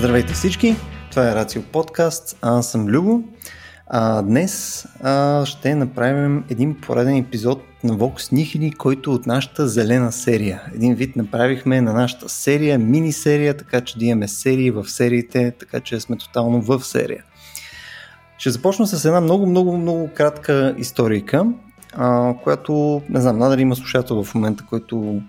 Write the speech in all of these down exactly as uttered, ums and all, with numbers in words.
Здравейте всички, това е Ratio Подкаст, аз съм Любо. А, днес а, ще направим един пореден епизод на Vox Nihili, който от нашата зелена серия. Един вид направихме на нашата серия, мини-серия, така че да имаме серии в сериите, така че сме тотално в серия. Ще започна с една много, много, много кратка историка, а, която, не знам, надали има слушател в момента, който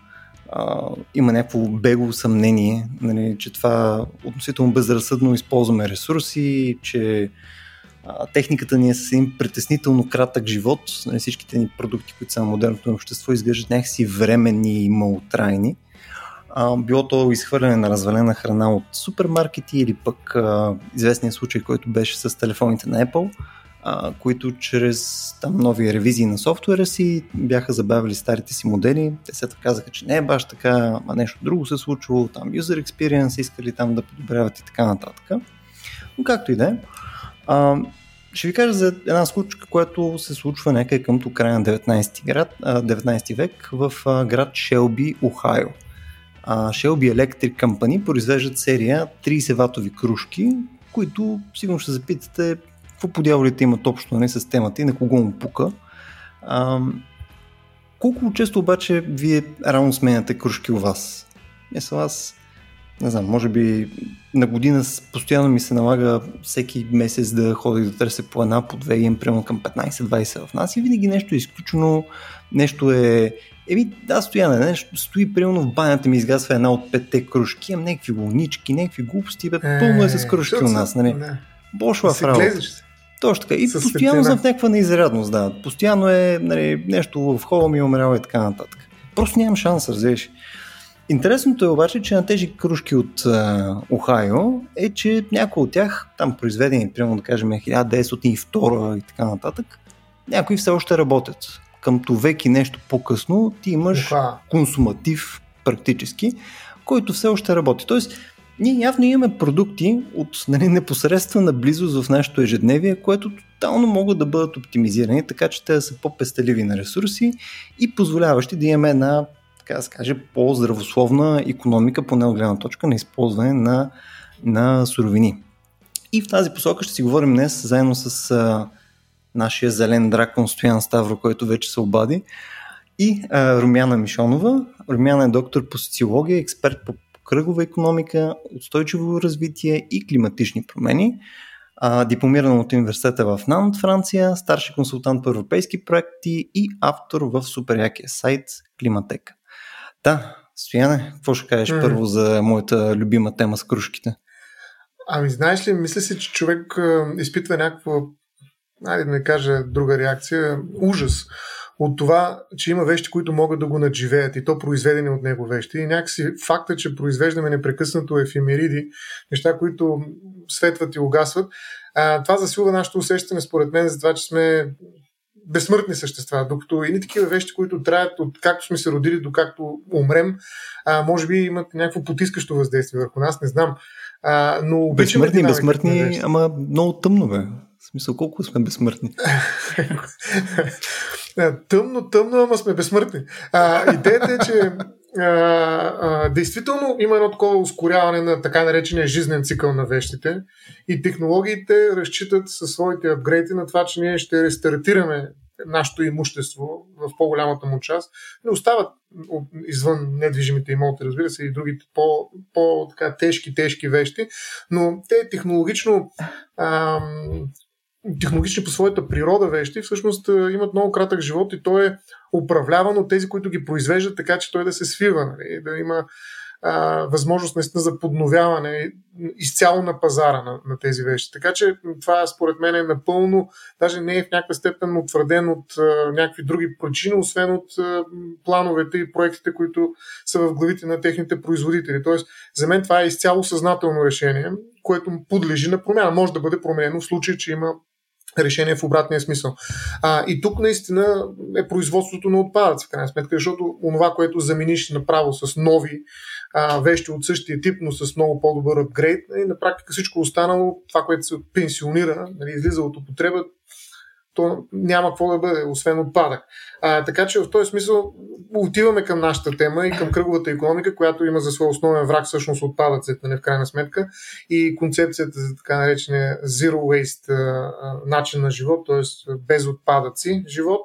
Uh, има някакво бегло съмнение, нали, че това относително безразсъдно използваме ресурси, че uh, техниката ни е с един притеснително кратък живот, нали, всичките ни продукти, които са на модерното общество, изглеждат някакси временни и малотрайни. Uh, било то изхвърляне на развалена храна от супермаркети или пък uh, известният случай, който беше с телефоните на Apple, Uh, които чрез там нови ревизии на софтуера си бяха забавили старите си модели. Те се казаха, че не е баш така, а нещо друго се случило, там user experience искали там да подобряват и така нататък. Но както и да е, uh, ще ви кажа за една случка, която се случва някъде къмто края на деветнайсети век в uh, град Shelby, Охайо. Uh, Shelby Electric Company произвеждат серия трийсет ватови кружки, които сигурно ще запитате какво подяволите имат общо, не, с темата и на кого му пука. А, колко често обаче вие рано сменяте кружки у вас? Не съм аз, не знам, може би на година постоянно ми се налага всеки месец да ходя да търся по една, по две, имам примерно към петнайсет-двайсет в нас и винаги нещо е изключено, нещо е... Еми, да, стояне, нещо стои примерно в банята ми изгасва една от петте кружки, имам някакви лунички, някакви глупости, бе, пълно е с кружки у нас, нали? Бошла в работа. Точно така. И със постоянно съм в някаква неизрядност, да. Постоянно е, нали, нещо в хола ми е умирало и така нататък. Просто нямам шанс, разбираш. Интересното е обаче, че на тези кружки от а, Охайо е, че някои от тях, там произведени, примерно да кажем хиляда деветстотин и втора и така нататък, някои все още работят. Къмто веки нещо по-късно ти имаш Уха. консуматив практически, който все още работи. Тоест, ние явно имаме продукти от, нали, непосредствена близост в нашето ежедневие, което тотално могат да бъдат оптимизирани, така че те да са по-пестеливи на ресурси и позволяващи да имаме една, така да се каже, по-здравословна икономика, поне от гледна точка на използване на, на суровини. И в тази посока ще си говорим днес, заедно с а, нашия зелен дракон Стоян Ставро, който вече се обади, и а, Румяна Мишонова. Румяна е доктор по социология, експерт по кръгова икономика, устойчиво развитие и климатични промени. А, дипломирана от университета в Нант, Франция, старши консултант по европейски проекти и автор в суперякия сайт Климатек. Да, Стояне, какво ще кажеш mm. първо за моята любима тема с кружките? Ами знаеш ли, мисля си, че човек изпитва някаква, айде да не кажа друга реакция, ужас от това, че има вещи, които могат да го надживеят и то произведени от него вещи. И някакси факта, че произвеждаме непрекъснато ефемериди, неща, които светват и угасват, а, това засилва нашето усещане, според мен, за това, че сме безсмъртни същества, докато и такива вещи, които траят от както сме се родили до както умрем, а, може би имат някакво потискащо въздействие върху нас, не знам. А, но безсмъртни, безсмъртни, ама много тъмно, бе. В смисъл, колко сме безсмъртни? Тъмно, тъмно, ама сме безсмъртни. А, идеята е, че а, а, действително има едно такова ускоряване на така наречения жизнен цикъл на вещите и технологиите разчитат със своите апгрейди на това, че ние ще рестартираме нашето имущество в по-голямата му част. Не остават извън недвижимите имоти, разбира се, и другите по-тежки, тежки вещи, но те технологично... Ам, технологични по своята природа вещи, всъщност имат много кратък живот и той е управляван от тези, които ги произвеждат, така че той да се свива, нали? Да има а, възможност наистина за подновяване изцяло на пазара на, на тези вещи. Така че това според мен е напълно, даже не е в някаква степен утвърден от а, някакви други причини, освен от а, плановете и проектите, които са в главите на техните производители. Тоест, за мен това е изцяло съзнателно решение, което подлежи на промяна. Може да бъде променено в случай, че има решение в обратния смисъл. А, и тук наистина е производството на отпадъци, в крайна сметка, защото онова, което замениш направо с нови а, вещи от същия тип, но с много по-добър апгрейд, и на практика всичко останало, това, което се пенсионира, нали, излиза от употреба, то няма какво да бъде, освен отпадък. А, така че в този смисъл отиваме към нашата тема и към кръговата икономика, която има за своя основен враг всъщност отпадъците, не в крайна сметка, и концепцията за така наречения zero waste а, а, начин на живот, т.е. без отпадъци живот.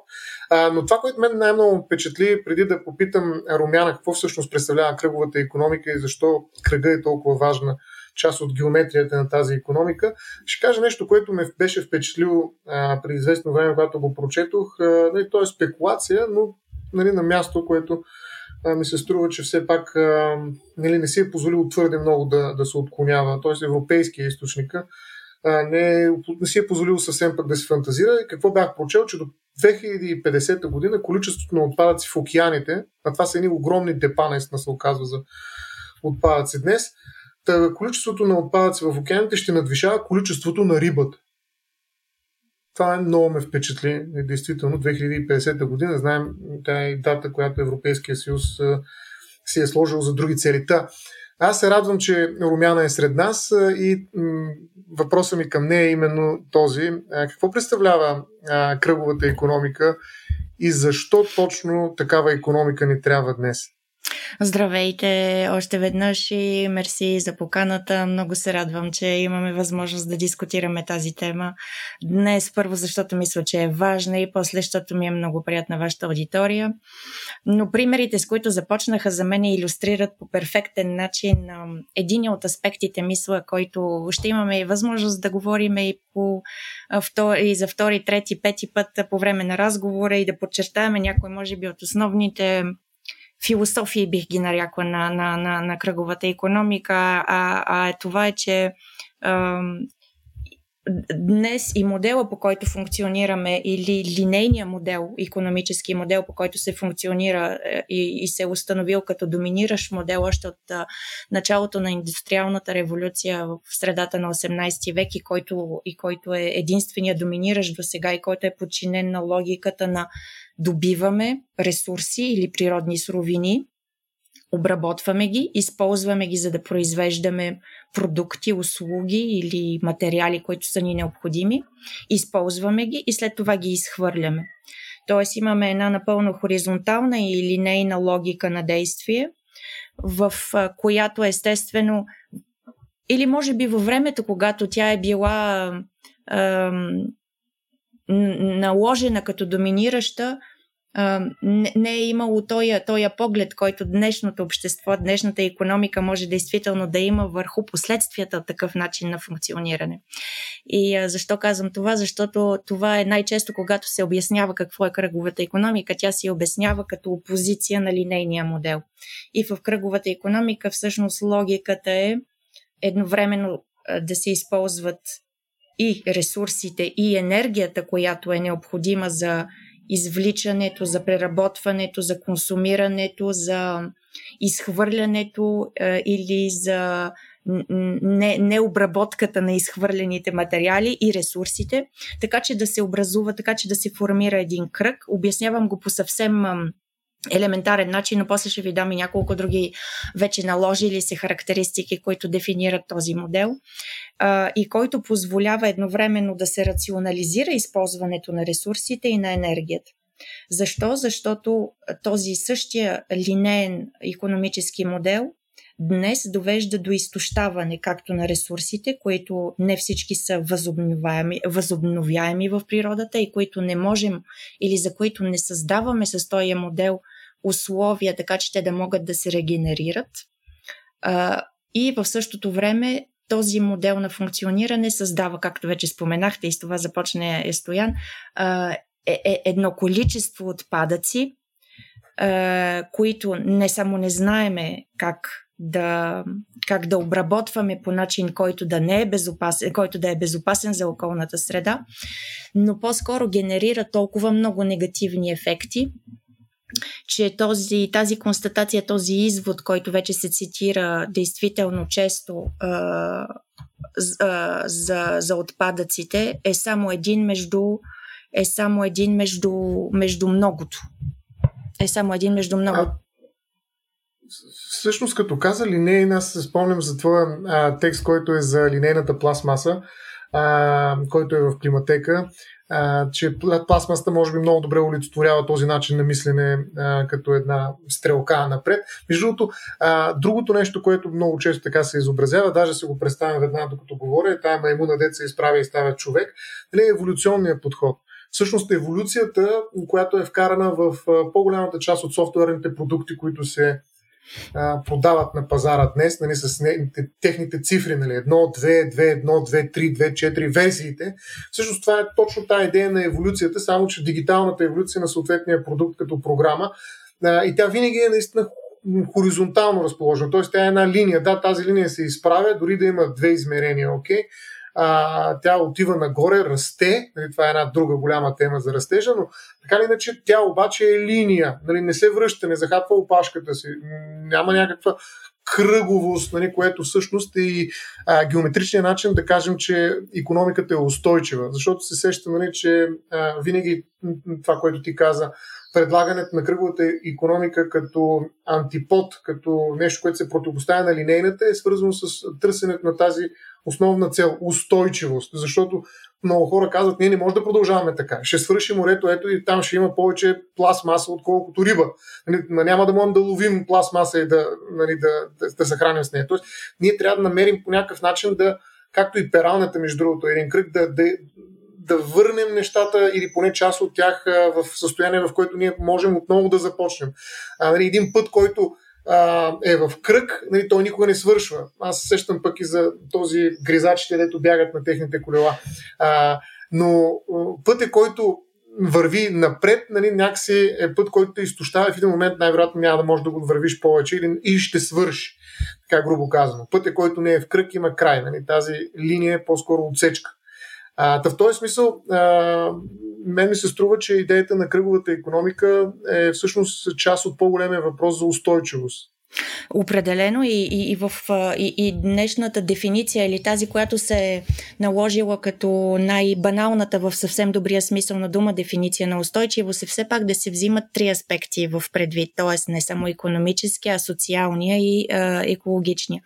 А, но това, което мен най-много впечатли, преди да попитам Румяна какво всъщност представлява кръговата икономика и защо кръга е толкова важна част от геометрията на тази икономика, ще кажа нещо, което ме беше впечатлило а, преди известно време, когато го прочетох. А, нали, то е спекулация, но нали, на място, което а, ми се струва, че все пак а, нали, не си е позволил твърде много да, да се отклонява. Т.е. европейския източник не, не си е позволил съвсем пък да се фантазира. Какво бях прочел, че до две хиляди и петдесета година количеството на отпадъци в океаните, а това са едни огромни депа, наистина се оказва за отпадъци днес, количеството на отпадъци в океаните ще надвишава количеството на рибата. Това много ме впечатли. Действително, две хиляди и петдесета година, знаем, тя е дата, която Европейския съюз си е сложил за други цели. Аз се радвам, че Румяна е сред нас и въпросът ми към нея е именно този. Какво представлява кръговата икономика и защо точно такава икономика ни трябва днес? Здравейте още веднъж и мерси за поканата. Много се радвам, че имаме възможност да дискутираме тази тема днес. Първо, защото мисля, че е важна и после, защото ми е много приятна вашата аудитория. Но примерите, с които започнаха, за мен илюстрират по перфектен начин един от аспектите, мисля, който ще имаме и възможност да говорим и, по, и за втори, трети, пети път по време на разговора и да подчертаваме някои, може би, от основните философии, бих ги нарякла, на, на, на, на кръговата икономика, а, а това е, че а, днес и модела, по който функционираме, или линейния модел, икономически модел, по който се функционира и, и се установил като доминиращ модел още от а, началото на индустриалната революция в средата на осемнайсети век и който, и който е единственият доминиращ до сега и който е подчинен на логиката на добиваме ресурси или природни суровини, обработваме ги, използваме ги, за да произвеждаме продукти, услуги или материали, които са ни необходими, използваме ги и след това ги изхвърляме. Тоест имаме една напълно хоризонтална и линейна логика на действие, в която естествено, или може би във времето, когато тя е била ам, наложена като доминираща, не е имало този, този поглед, който днешното общество, днешната икономика може действително да има върху последствията от такъв начин на функциониране. И защо казвам това? Защото това е най-често, когато се обяснява какво е кръговата икономика, тя се обяснява като опозиция на линейния модел. И в кръговата икономика всъщност логиката е едновременно да се използват и ресурсите, и енергията, която е необходима за извличането, за преработването, за консумирането, за изхвърлянето или за необработката на изхвърлените материали и ресурсите, така че да се образува, така че да се формира един кръг. Обяснявам го по съвсем елементарен начин, но после ще ви дам и няколко други вече наложили се характеристики, които дефинират този модел а, и който позволява едновременно да се рационализира използването на ресурсите и на енергията. Защо? Защото този същия линеен икономически модел днес довежда до изтощаване както на ресурсите, които не всички са възобновяеми, възобновяеми в природата и които не можем или за които не създаваме с този модел условия, така че те да могат да се регенерират. А, и в същото време този модел на функциониране създава, както вече споменахте и с това започне Естоян, а, е, е, едно количество отпадъци, а, които не само не знаеме как Да, как да обработваме по начин, който да не е безопасен, който да е безопасен за околната среда, но по-скоро генерира толкова много негативни ефекти, че този, тази констатация, този извод, който вече се цитира действително често а, а, за, за отпадъците, е само един между, е само един между, между многото. Е само един между многото. Всъщност, като каза линейна, аз се спомням за твоя а, текст, който е за линейната пластмаса, а, който е в Климатека, а, че пластмасата може би много добре олицетворява този начин на мислене а, като една стрелка напред. Между другото, а, другото нещо, което много често така се изобразява, даже се го представя веднага докато говоря, е тая маймуна деца изправя и става човек, е еволюционният подход. Всъщност еволюцията, която е вкарана в по-голямата част от софтуерните продукти, които се а, продават на пазара днес, нали, с не, техните цифри, нали, едно, две, две, едно, две, три, две, четири версиите. Всъщност това е точно тая идея на еволюцията, само че дигиталната еволюция на съответния продукт като програма, а, и тя винаги е наистина хоризонтално разположена, т.е. тя е една линия, да, тази линия се изправя, дори да има две измерения, окей, okay? А, тя отива нагоре, расте, нали, това е една друга голяма тема за растежа, но така ли иначе тя обаче е линия, нали, не се връща, не захапва опашката си, няма някаква кръговост, нали, което всъщност е и а, геометричният начин да кажем, че икономиката е устойчива, защото се сещам, нали, че а, винаги това, което ти каза, предлагането на кръговата икономика като антипод, като нещо, което се противопоставя на линейната, е свързано с търсенето на тази основна цел – устойчивост. Защото много хора казват, ние не можем да продължаваме така. Ще свършим морето, ето и там ще има повече пластмаса, отколкото риба. Няма да можем да ловим пластмаса и да, нали, да, да, да съхраним с нея. Тоест, ние трябва да намерим по някакъв начин да, както и пералната, между другото, един кръг, да... да да върнем нещата или поне част от тях в състояние, в което ние можем отново да започнем. А, нали, един път, който а, е в кръг, нали, той никога не свършва. Аз се сещам пък и за този гризачите, дето бягат на техните колела. А, но пътят, който върви напред, нали, някакси е път, който те изтощава и в един момент най-вероятно няма да можеш да го вървиш повече или и ще свърши, така грубо казано. Пътят, който не е в кръг, има край. Нали, тази линия е по-скоро отсечка. А, в този смисъл, а, мен ми се струва, че идеята на кръговата икономика е всъщност част от по-големия въпрос за устойчивост. Определено и, и, и в и, и днешната дефиниция или тази, която се е наложила като най-баналната в съвсем добрия смисъл на дума дефиниция на устойчивост, е все пак да се взимат три аспекти в предвид, т.е. не само икономическия, а социалния и а, екологичния.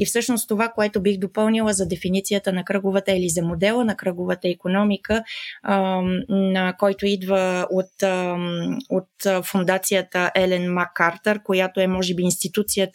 И всъщност това, което бих допълнила за дефиницията на кръговата или за модела на кръговата икономика, а, на който идва от, а, от фондацията Елен MacArthur, която е може би институцията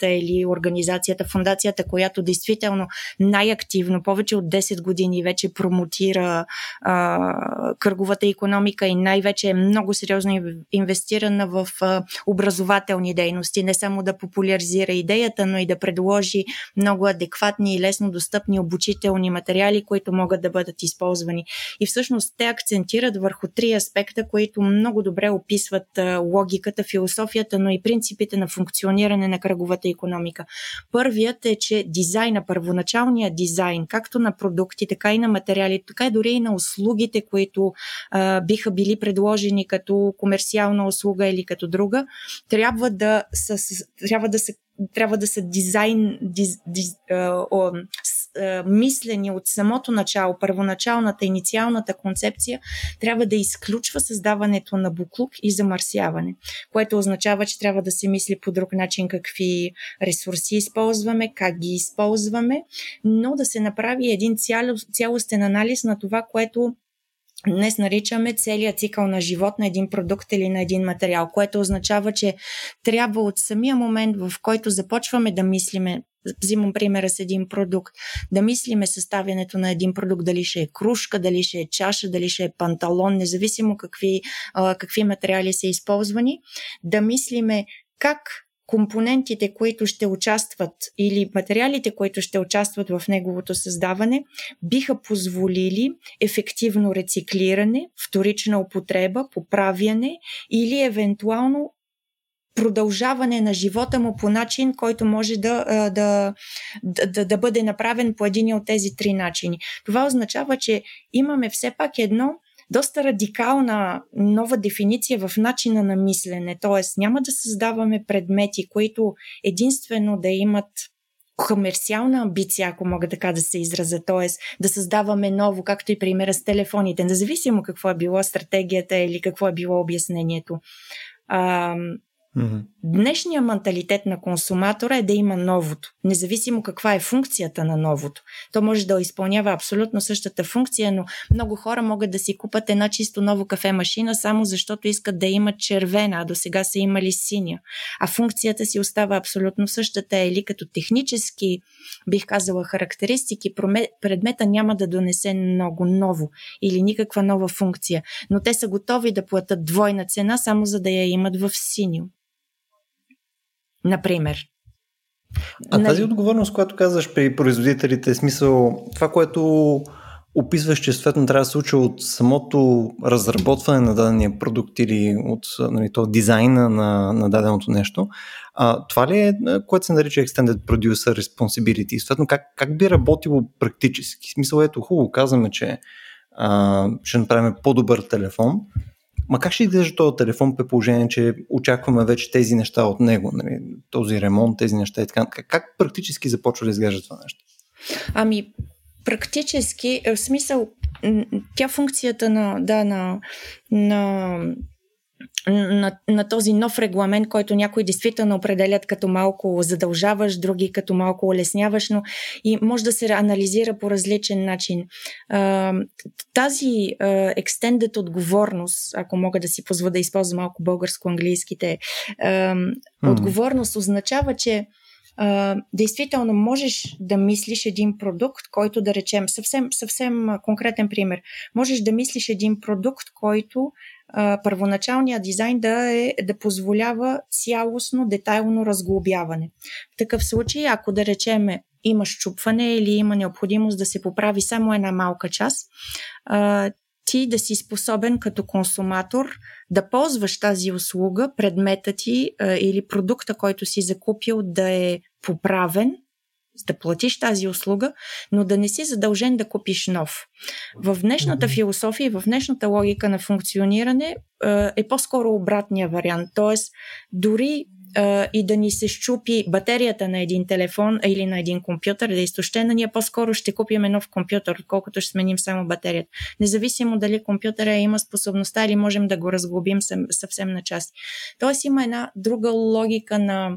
или организацията, фондацията, която действително най-активно, повече от десет години вече промотира а, кръговата икономика и най-вече е много сериозно инвестирана в а, образователни дейности. Не само да популяризира идеята, но и да предложи много адекватни и лесно достъпни обучителни материали, които могат да бъдат използвани. И всъщност те акцентират върху три аспекта, които много добре описват а, логиката, философията, но и принципите на функциониране на кръговата икономика. Първият е, че дизайна, първоначалният дизайн, както на продукти, така и на материали, така и дори и на услугите, които а, биха били предложени като комерциална услуга или като друга, трябва да се трябва да се трябва да са дизайн, диз, диз, а, о, с, а, мислени от самото начало, първоначалната, инициалната концепция трябва да изключва създаването на буклук и замърсяване, което означава, че трябва да се мисли по друг начин какви ресурси използваме, как ги използваме, но да се направи един цяло, цялостен анализ на това, което днес наричаме целият цикъл на живот на един продукт или на един материал, което означава, че трябва от самия момент, в който започваме да мислиме, взимам примера с един продукт, да мислиме съставянето на един продукт, дали ще е кружка, дали ще е чаша, дали ще е панталон, независимо какви, а, какви материали са използвани, да мислиме как компонентите, които ще участват или материалите, които ще участват в неговото създаване, биха позволили ефективно рециклиране, вторична употреба, поправяне или евентуално продължаване на живота му по начин, който може да, да, да, да бъде направен по един от тези три начини. Това означава, че имаме все пак едно доста радикална нова дефиниция в начина на мислене, т.е. няма да създаваме предмети, които единствено да имат комерциална амбиция, ако мога така да се изразя, т.е. да създаваме ново, както и примера с телефоните, независимо какво е било стратегията или какво е било обяснението. А, Mm-hmm. Днешният менталитет на консуматора е да има новото, независимо каква е функцията на новото. То може да изпълнява абсолютно същата функция, но много хора могат да си купат една чисто нова кафе-машина, само защото искат да имат червена, а досега са имали синя. А функцията си остава абсолютно същата, или като технически, бих казала, характеристики, предмета няма да донесе много ново или никаква нова функция. Но те са готови да платят двойна цена, само за да я имат в синьо. Например. А тази отговорност, която казваш при производителите, е смисъл това, което описваш, че съответно трябва да се случи от самото разработване на дадения продукт или от, нали, то, дизайна на, на даденото нещо. А, това ли е, което се нарича Extended Producer Responsibility? Съответно, как, как би работило практически? В смисъл, ето, хубаво, казваме, че а, ще направим по-добър телефон. Ма как ще изглежда този телефон при положение, че очакваме вече тези неща от него, нали? Този ремонт, тези неща и така. Как практически започва да изглежда това нещо? Ами, практически, в смисъл, тя функцията на, да, на, на, на, на този нов регламент, който някои действително определят като малко задължаваш, други като малко улесняваш, но и може да се анализира по различен начин. Тази extended отговорност, ако мога да си позволя да използвам малко българско-английските, отговорност означава, че Uh, действително можеш да мислиш един продукт, който да речем, съвсем, съвсем конкретен пример, можеш да мислиш един продукт, който uh, първоначалният дизайн да, е, да позволява цялостно, детайлно разглобяване. В такъв случай, ако да речем има счупване или има необходимост да се поправи само една малка част, uh, ти да си способен като консуматор да ползваш тази услуга, предмета ти или продукта, който си закупил, да е поправен, да платиш тази услуга, но да не си задължен да купиш нов. В днешната философия и в днешната логика на функциониране е по-скоро обратния вариант. Тоест, дори и да ни се счупи батерията на един телефон или на един компютър, да е изтощена, ние по-скоро ще купим нов компютър, отколкото ще сменим само батерията. Независимо дали компютъра има способността или можем да го разглобим съвсем на части. Тоест има една друга логика на,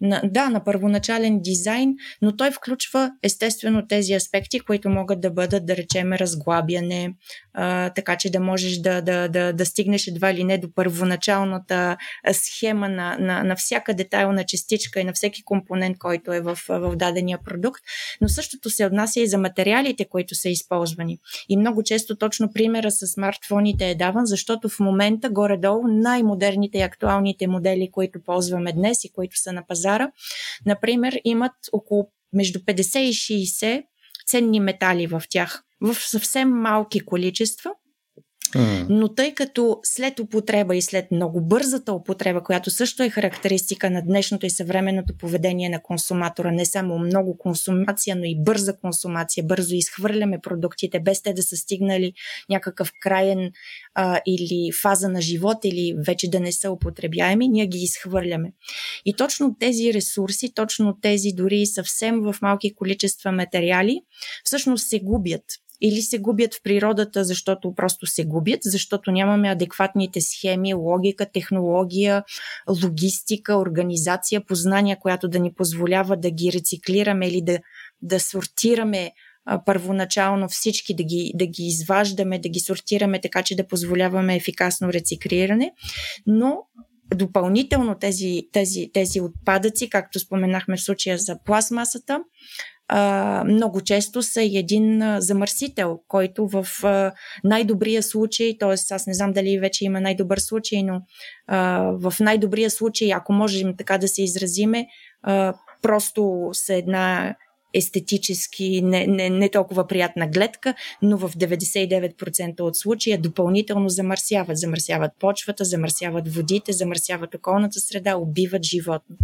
на, да, на първоначален дизайн, но той включва естествено тези аспекти, които могат да бъдат, да речем, разглабяне, а, така че да можеш да, да, да, да стигнеш едва ли не до първоначалната схема на, на, на всяка детайлна частичка и на всеки компонент, който е в, в дадения продукт, но същото се отнася и за материалите, които са използвани. И много често точно примера с смартфоните е даван, защото в момента горе-долу най-модерните и актуалните модели, които ползваме днес и които са на пазара, например, имат около между петдесет и шейсет ценни метали в тях, в съвсем малки количества, mm. но тъй като след употреба и след много бързата употреба, която също е характеристика на днешното и съвременното поведение на консуматора, не само много консумация, но и бърза консумация, бързо изхвърляме продуктите, без те да са стигнали някакъв краен а, или фаза на живот, или вече да не са употребяеми, ние ги изхвърляме. И точно тези ресурси, точно тези дори съвсем в малки количества материали, всъщност се губят. Или се губят в природата, защото просто се губят, защото нямаме адекватните схеми, логика, технология, логистика, организация, познания, която да ни позволява да ги рециклираме или да, да сортираме а, първоначално всички, да ги, да ги изваждаме, да ги сортираме, така че да позволяваме ефикасно рециклиране. Но допълнително тези, тези, тези отпадъци, както споменахме в случая за пластмасата, Uh, много често са и един uh, замърсител, който в uh, най-добрия случай, т.е. аз не знам дали вече има най-добър случай, но uh, в най-добрия случай, ако можем така да се изразиме, uh, просто са една естетически не, не, не толкова приятна гледка, но в деветдесет и девет процента от случая допълнително замърсяват. Замърсяват почвата, замърсяват водите, замърсяват околната среда, убиват животни.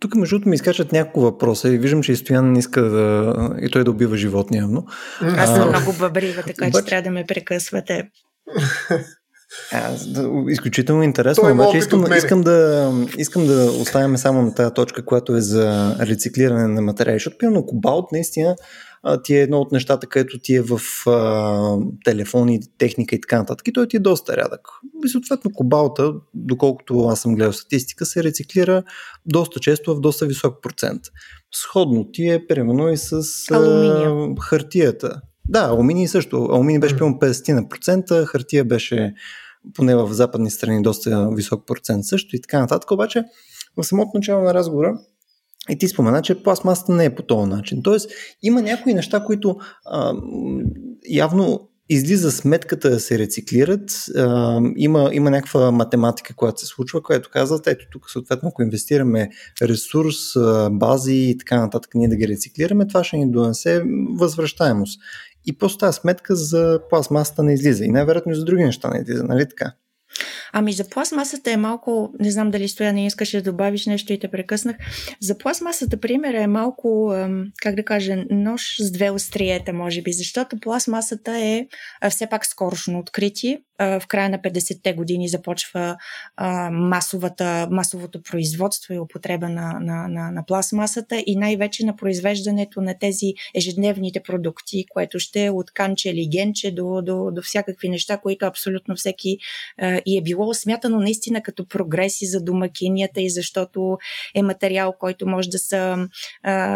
Тук между другото ми изкачат няколко въпроса и виждам, че и Стоян не иска да... и той да убива животни явно. Аз съм много бъбрива, така обаче... че трябва да ме прекъсвате. А, изключително интересно, обаче искам, искам, да, искам да оставяме само на тази точка, която е за рециклиране на материали, защото пълно кобалт наистина ти е едно от нещата, където ти е в а, телефони, техника и така нататък, и той ти е доста рядък. И съответно кобалта, доколкото аз съм гледал статистика, се рециклира доста често в доста висок процент. Сходно ти е примерно и с а, хартията. Да, алуминий също. Алуминий беше пълно петдесет процента, хартия беше поне в западни страни доста висок процент също и така нататък. Обаче в самото начало на разговора и ти спомена, че пластмасата не е по този начин. Тоест има някои неща, които а, явно излиза сметката да се рециклират. А, има, има някаква математика, която се случва, която казват, ето тук съответно, ако инвестираме ресурс, бази и така нататък, ние да ги рециклираме, това ще ни донесе възвръщаемост. И просто тази сметка за пластмасата не излиза. И най-вероятно и за други неща не излиза, нали така? Ами за пластмасата е малко, не знам дали Стоя не искаш да добавиш нещо и те прекъснах. За пластмасата примера е малко, как да кажа, нож с две остриета, може би, защото пластмасата е все пак скорошно откритие. В края на петдесетте години започва масовата, масовото производство и употреба на, на, на, на пластмасата и най-вече на произвеждането на тези ежедневните продукти, което ще е от канче или генче до, до, до всякакви неща, които абсолютно всеки и е било смятано наистина като прогреси за домакинята и защото е материал, който може да се,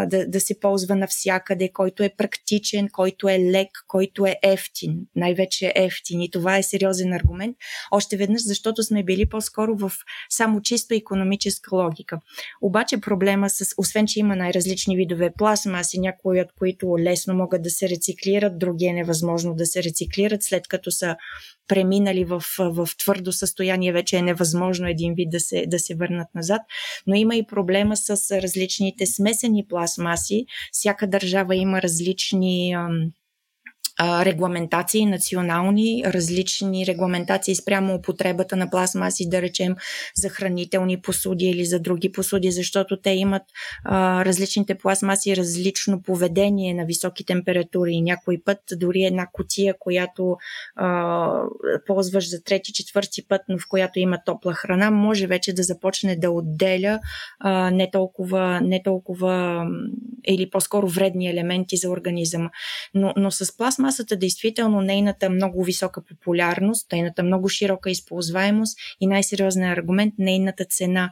да, да се ползва навсякъде, който е практичен, който е лек, който е ефтин, най-вече ефтин и това е сериозен аргумент, още веднъж, защото сме били по-скоро в само чисто икономическа логика. Обаче проблема с, освен че има най-различни видове пластмаси, някои от които лесно могат да се рециклират, други е невъзможно да се рециклират, след като са преминали в, в твърдо състояние, вече е невъзможно един вид да се, да се върнат назад, но има и проблема с различните смесени пластмаси. Всяка държава има различни ам, регламентации, национални, различни регламентации спрямо употребата на пластмаси, да речем за хранителни посуди или за други посуди, защото те имат а, различните пластмаси, различно поведение на високи температури. Някой път дори една кутия, която а, ползваш за трети, четвърти път, но в която има топла храна, може вече да започне да отделя а, не толкова, не толкова или по-скоро вредни елементи за организъм. Но, но с пластмаси масата, действително нейната много висока популярност, нейната много широка използваемост и най-сериозният аргумент нейната цена.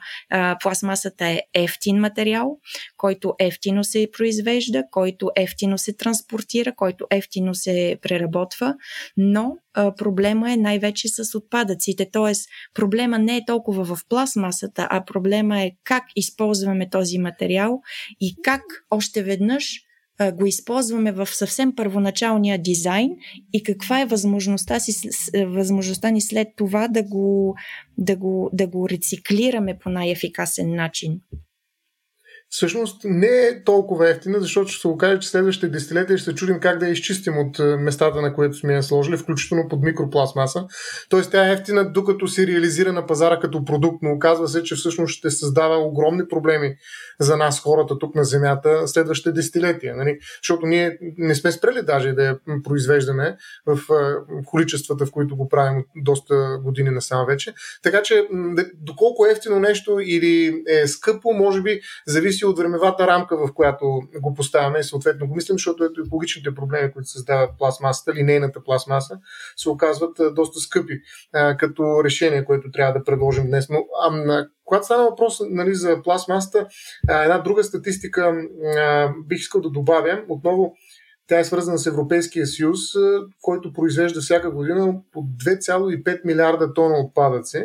Пластмасата е ефтин материал, който ефтино се произвежда, който ефтино се транспортира, който ефтино се преработва, но проблема е най-вече с отпадъците, т.е. проблема не е толкова в пластмасата, а проблема е как използваме този материал и как още веднъж го използваме в съвсем първоначалния дизайн и каква е възможността, си, възможността ни след това да го, да го, да го рециклираме по най-ефикасен начин. Всъщност не е толкова ефтина, защото ще се окаже, че следващите десетилетия ще се чудим как да я изчистим от местата, на които сме я сложили, включително под микропластмаса. Тоест тя е ефтина, докато се реализира на пазара като продукт, но оказва се, че всъщност ще създава огромни проблеми за нас, хората тук на земята, следващите десетилетия. Нали? Защото ние не сме спрели даже да я произвеждаме в количествата, в които го правим доста години насам вече. Така че доколко ефтино нещо или е скъпо, може би зависи от времевата рамка, в която го поставяме и съответно го мислим, защото ето екологичните проблеми, които създават пластмасата, линейната пластмаса, се оказват доста скъпи а, като решение, което трябва да предложим днес. Но а, когато стана въпрос, нали, за пластмасата, а, една друга статистика а, бих искал да добавя. Отново тя е свързана с Европейския съюз, а, който произвежда всяка година по две цяло и пет милиарда тона отпадъци.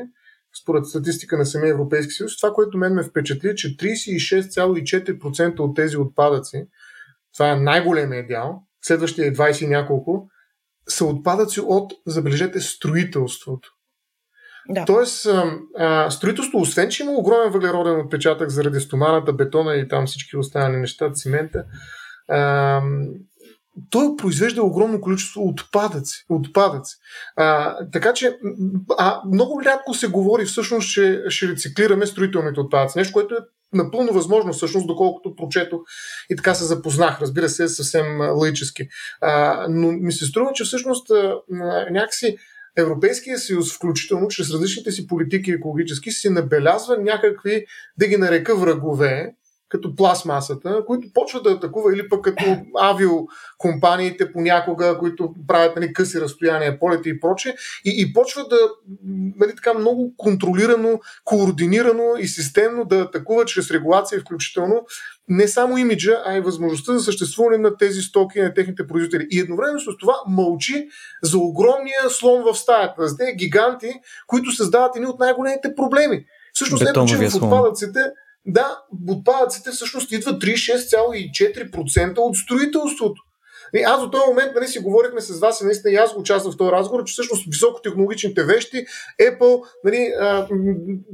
Според статистика на самия Европейски съюз, това, което мен ме впечатли, че тридесет и шест цяло и четири процента от тези отпадъци, това е най-големият дял, следващия е двадесет и няколко, са отпадъци от, забележете, строителството. Да. Тоест, а, строителство, освен че има огромен въглероден отпечатък заради стоманата, бетона и там всички останали неща, цимента, а, той произвежда огромно количество отпадъци. отпадъци. А, така че а, много рядко се говори всъщност, че ще рециклираме строителните отпадъци. Нещо, което е напълно възможно всъщност, доколкото прочетох и така се запознах. Разбира се, съвсем лаически. А, но ми се струва, че всъщност а, някакси Европейския съюз, включително чрез различните си политики екологически, си набелязва някакви, да ги нарека, врагове, като пластмасата, които почват да атакува, или пък като авиокомпаниите понякога, които правят, нали, къси разстояния, полети и прочее, и, и почват да, нали, така много контролирано, координирано и системно да атакува чрез регулация, включително не само имиджа, а и възможността за съществуване на тези стоки, на техните производители. И едновременно с това мълчи за огромния слон в стаята, за тези гиганти, които създават едни от най-големите проблеми. Всъщност, ето, че в отпадъците Да, отпадъците всъщност идват тридесет и шест цяло и четири процента от строителството. Аз до този момент, нали, си говорихме с вас и наистина и аз го участвам в този разговор, че всъщност високотехнологичните вещи, Apple, нали,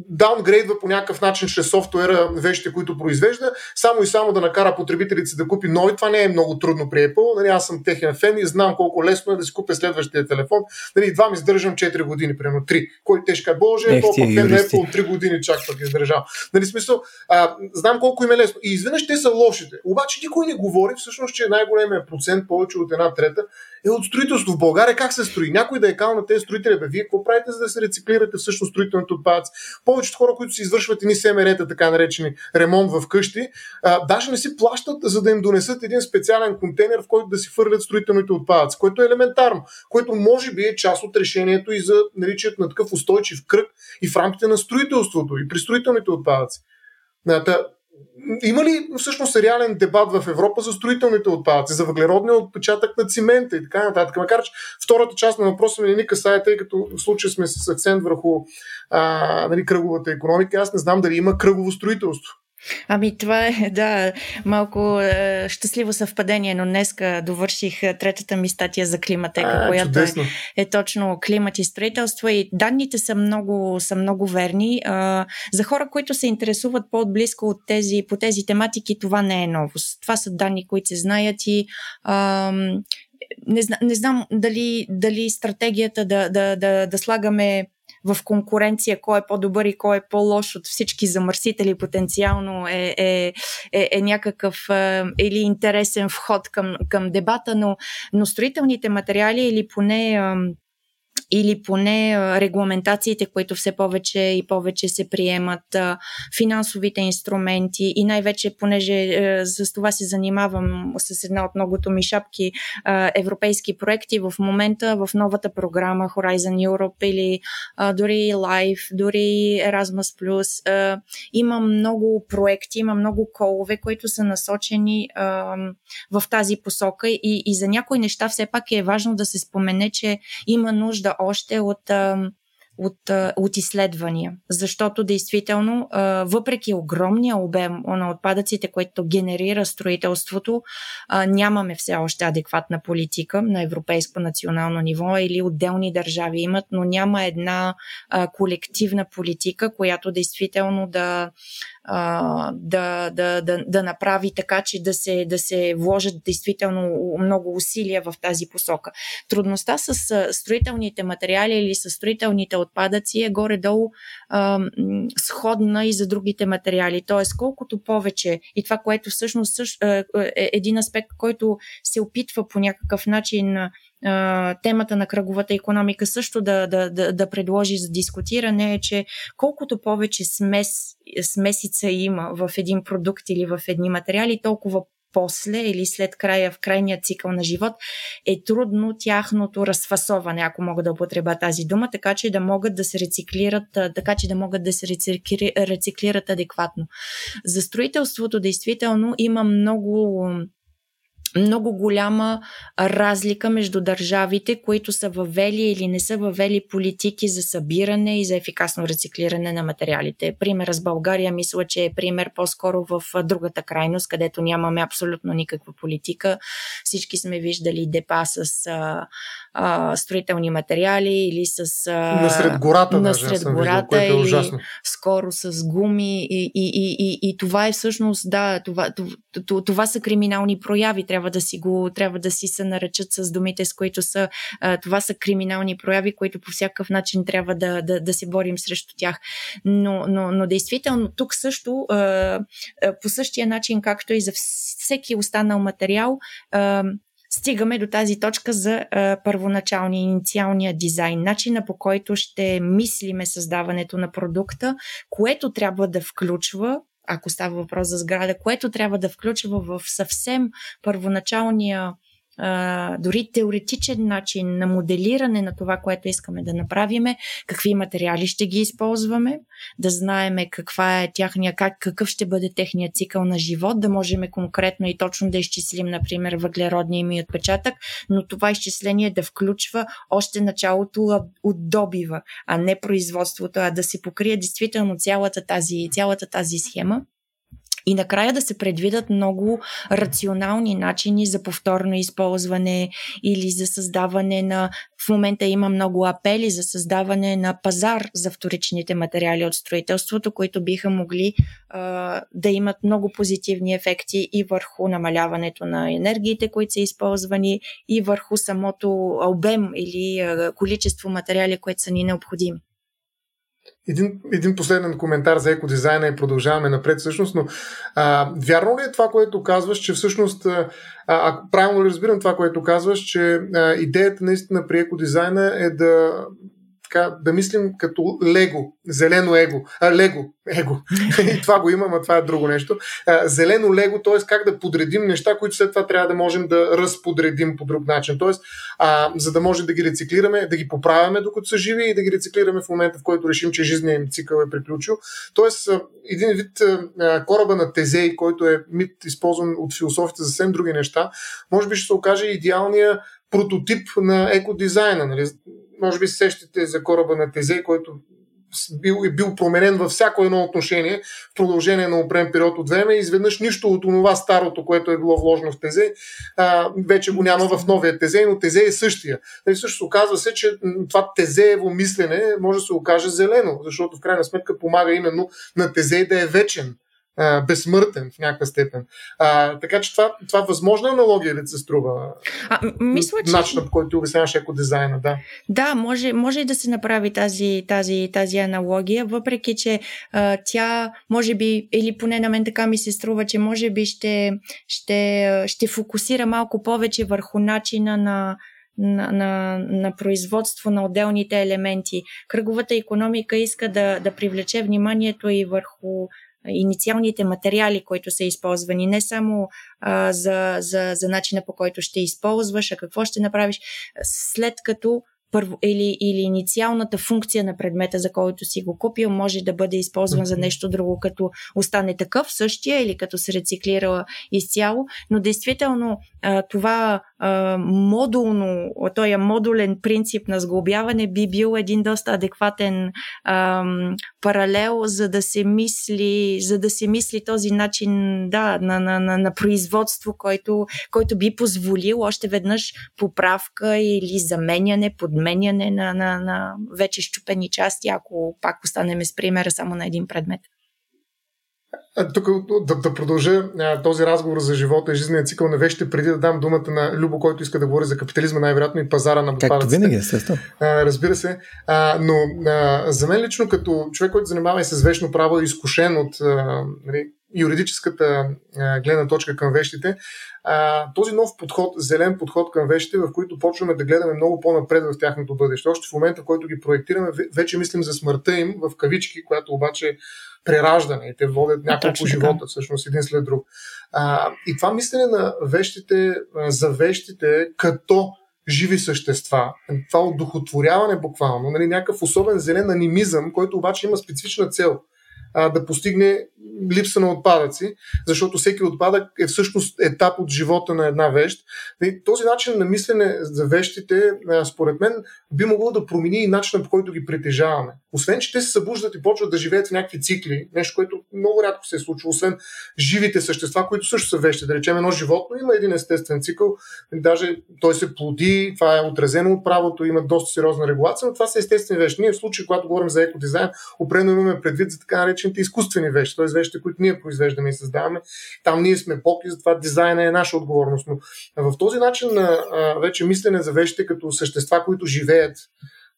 даунгрейдва по някакъв начин чрез софтуера вещите, които произвежда, само и само да накара потребителите да купи нови. Това не е много трудно при Apple. Нали, аз съм техен фен и знам колко лесно е да си купя следващия телефон. Нали, едва ми издържам четири години, примерно три. Кой тежка Боже, толкова фен на Apple от три години чак пък издържам. Нали, смисъл, а, знам колко им е лесно. И изведнъж те са лошите. Обаче никой не говори всъщност, че най-големият процент, повече от една трета, е от строителство. В България как се строи? Някой да е кал на тези строители, бе, вие какво правите, за да се рециклирате всъщност строителните отпадъци? Повечето хора, които си извършват едни СМР-та, така наречени ремонт в къщи, а, даже не си плащат, за да им донесат един специален контейнер, в който да си фърлят строителните отпадъци, което е елементарно, което може би е част от решението и за наличието на такъв устойчив кръг и в рамките на строителството и при строителните отпадъци. Има ли всъщност реален дебат в Европа за строителните отпадъци, за въглеродния отпечатък на цимента и така нататък? Макар че втората част на въпроса ми не ни касае, тъй като в случая сме с акцент върху а, нали, кръговата икономика. Аз не знам дали има кръгово строителство. Ами това е, да, малко е, щастливо съвпадение, но днеска довърших третата ми статия за Климатека, а, която е, е точно климат и строителство, и данните са много, са много верни. А, за хора, които се интересуват по-отблизко от тези, по тези тематики, това не е новост. Това са данни, които се знаят и... А, не, зна, не знам дали, дали стратегията да, да, да, да слагаме в конкуренция кой е по-добър и кой е по-лош от всички замърсители потенциално е, е, е, е някакъв е, или интересен вход към, към дебата, но, но строителните материали или поне... Е, или поне регламентациите, които все повече и повече се приемат, финансовите инструменти и най-вече, понеже е, с това се занимавам с една от многото ми шапки, е, европейски проекти в момента в новата програма Horizon Europe или е, дори Life, дори Erasmus+, е, има много проекти, има много колове, които са насочени е, в тази посока, и, и за някои неща все пак е важно да се спомене, че има нужда още от, от, от изследвания, защото действително, въпреки огромния обем на отпадъците, които генерира строителството, нямаме все още адекватна политика на европейско национално ниво, или отделни държави имат, но няма една колективна политика, която действително да Да, да, да, да направи така, че да се, да се вложат действително много усилия в тази посока. Трудността с строителните материали или с строителните отпадъци е горе-долу а, сходна и за другите материали. Тоест, колкото повече, и това, което всъщност е един аспект, който се опитва по някакъв начин темата на кръговата икономика също да, да, да, да предложи за дискутиране, е, че колкото повече смес, смесица има в един продукт или в едни материали, толкова после или след края, в крайния цикъл на живот, е трудно тяхното разфасоване, ако мога да употребя тази дума, така че да могат да се рециклират, така че да могат да се рецикли, рециклират адекватно. За строителството действително има много... много голяма разлика между държавите, които са въвели или не са въвели политики за събиране и за ефикасно рециклиране на материалите. Пример с България, мисля, че е пример по-скоро в другата крайност, където нямаме абсолютно никаква политика. Всички сме виждали депа с а, а, строителни материали или с... А, насред гората, насред даже, гората видел, е или ужасно. Скоро с гуми. И, и, и, и, и това е всъщност, да, това, това, това са криминални прояви. Трябва да си го, трябва да си се наречат с думите, с които са, това са криминални прояви, които по всякакъв начин трябва да, да, да се борим срещу тях. Но, но, но действително тук също по същия начин, както и за всеки останал материал, стигаме до тази точка за а, първоначалния, инициалния дизайн, начина по който ще мислиме създаването на продукта, което трябва да включва, ако става въпрос за сграда, което трябва да включва в съвсем първоначалния, а, дори теоретичен начин на моделиране на това, което искаме да направиме, какви материали ще ги използваме, да знаеме каква е тяхния, как, какъв ще бъде техния цикъл на живот, да можем конкретно и точно да изчислим, например, въглеродния ми отпечатък, но това изчисление да включва още началото от добива, а не производството, а да се покрие действително цялата тази, цялата тази схема. И накрая да се предвидят много рационални начини за повторно използване или за създаване на... В момента има много апели за създаване на пазар за вторичните материали от строителството, които биха могли а, да имат много позитивни ефекти и върху намаляването на енергиите, които са използвани, и върху самото обем или а, количество материали, които са ни необходими. Един, един последен коментар за екодизайна и продължаваме напред всъщност, но а, вярно ли е това, което казваш, че всъщност, а, ако правилно ли разбирам това, което казваш, че а, идеята наистина при екодизайна е да, така, да мислим като лего, зелено его, а, лего, его, и това го имам, а това е друго нещо, а, зелено лего, т.е. как да подредим неща, които след това трябва да можем да разподредим по друг начин, т.е. за да може да ги рециклираме, да ги поправяме докато са живи и да ги рециклираме в момента, в който решим, че жизненият им цикъл е приключил. Тоест, а, един вид а, кораба на Тезей, който е мит, използван от философите за съвсем други неща, може би ще се окаже идеалният прототип на екодизайна, нали? Може би сещате за кораба на Тезей, който бил, е бил променен във всяко едно отношение в продължение на определен период от време и изведнъж нищо от онова старото, което е било вложено в Тезей, а, вече го няма в новия Тезей, но Тезей е същия. И също оказва се, че това Тезеево мислене може да се окаже зелено, защото в крайна сметка помага именно на Тезей да е вечен, безсмъртен в някаква степен. А, така че това, това възможна аналогия ли се струва? А, мисля, че... Начинът, по който обясняваш екодизайна, да. Да, може, може и да се направи тази, тази, тази аналогия, въпреки че а, тя може би, или поне на мен така ми се струва, че може би ще, ще, ще фокусира малко повече върху начина на На, на, на производство на отделните елементи. Кръговата икономика иска да, да привлече вниманието и върху инициалните материали, които са използвани, не само а, за, за, за начина, по който ще използваш, а какво ще направиш, след като първо, или, или инициалната функция на предмета, за който си го купил, може да бъде използван за нещо друго, като остане такъв същия или като се рециклира изцяло, но действително а, това а, модулно, този модулен принцип на сглобяване би бил един доста адекватен а, паралел, за да се мисли, за да се мисли този начин, да, на, на, на, на производство, който, който би позволил още веднъж поправка или заменяне, подменяне меняне на, на, на вече счупени части, ако пак останем с примера само на един предмет. Тук да, да продължа а, този разговор за живота и жизнения цикъл на вещите, преди да дам думата на Любо, който иска да говори за капитализма, най-вероятно и пазара на отпадъците. Както винаги, естествено. Разбира се. А, но а, за мен лично, като човек, който занимава и с вещно право, е изкушен от а, нали, юридическата а, гледна точка към вещите, а, този нов подход, зелен подход към вещите, в които почваме да гледаме много по-напред в тяхното бъдеще. Още в момента, в който ги проектираме, вече мислим за смъртта им в кавички, която обаче прераждане и те водят няколко живота всъщност един след друг. А, и това мислене на вещите, за вещите като живи същества, това одухотворяване буквално, нали, някакъв особен зелен анимизъм, който обаче има специфична цел а, да постигне липса на отпадъци, защото всеки отпадък е всъщност етап от живота на една вещ. И този начин на мислене за вещите, според мен, би могло да промени и начина, по който ги притежаваме. Освен, че те се събуждат и почват да живеят в някакви цикли, нещо, което много рядко се е случва, освен живите същества, които също са вещи. Да речем, едно животно има един естествен цикъл, даже той се плоди, това е отразено от правото, има доста сериозна регулация, но това са естествени вещи. Ние в случай, когато говорим за екодизайн, определено имаме предвид за така наречените изкуствени вещи, т.е. вещите, които ние произвеждаме и създаваме. Там ние сме бог и затова дизайна е наша отговорност. Но в този начин вече мислене за вещите като същества, които живеят,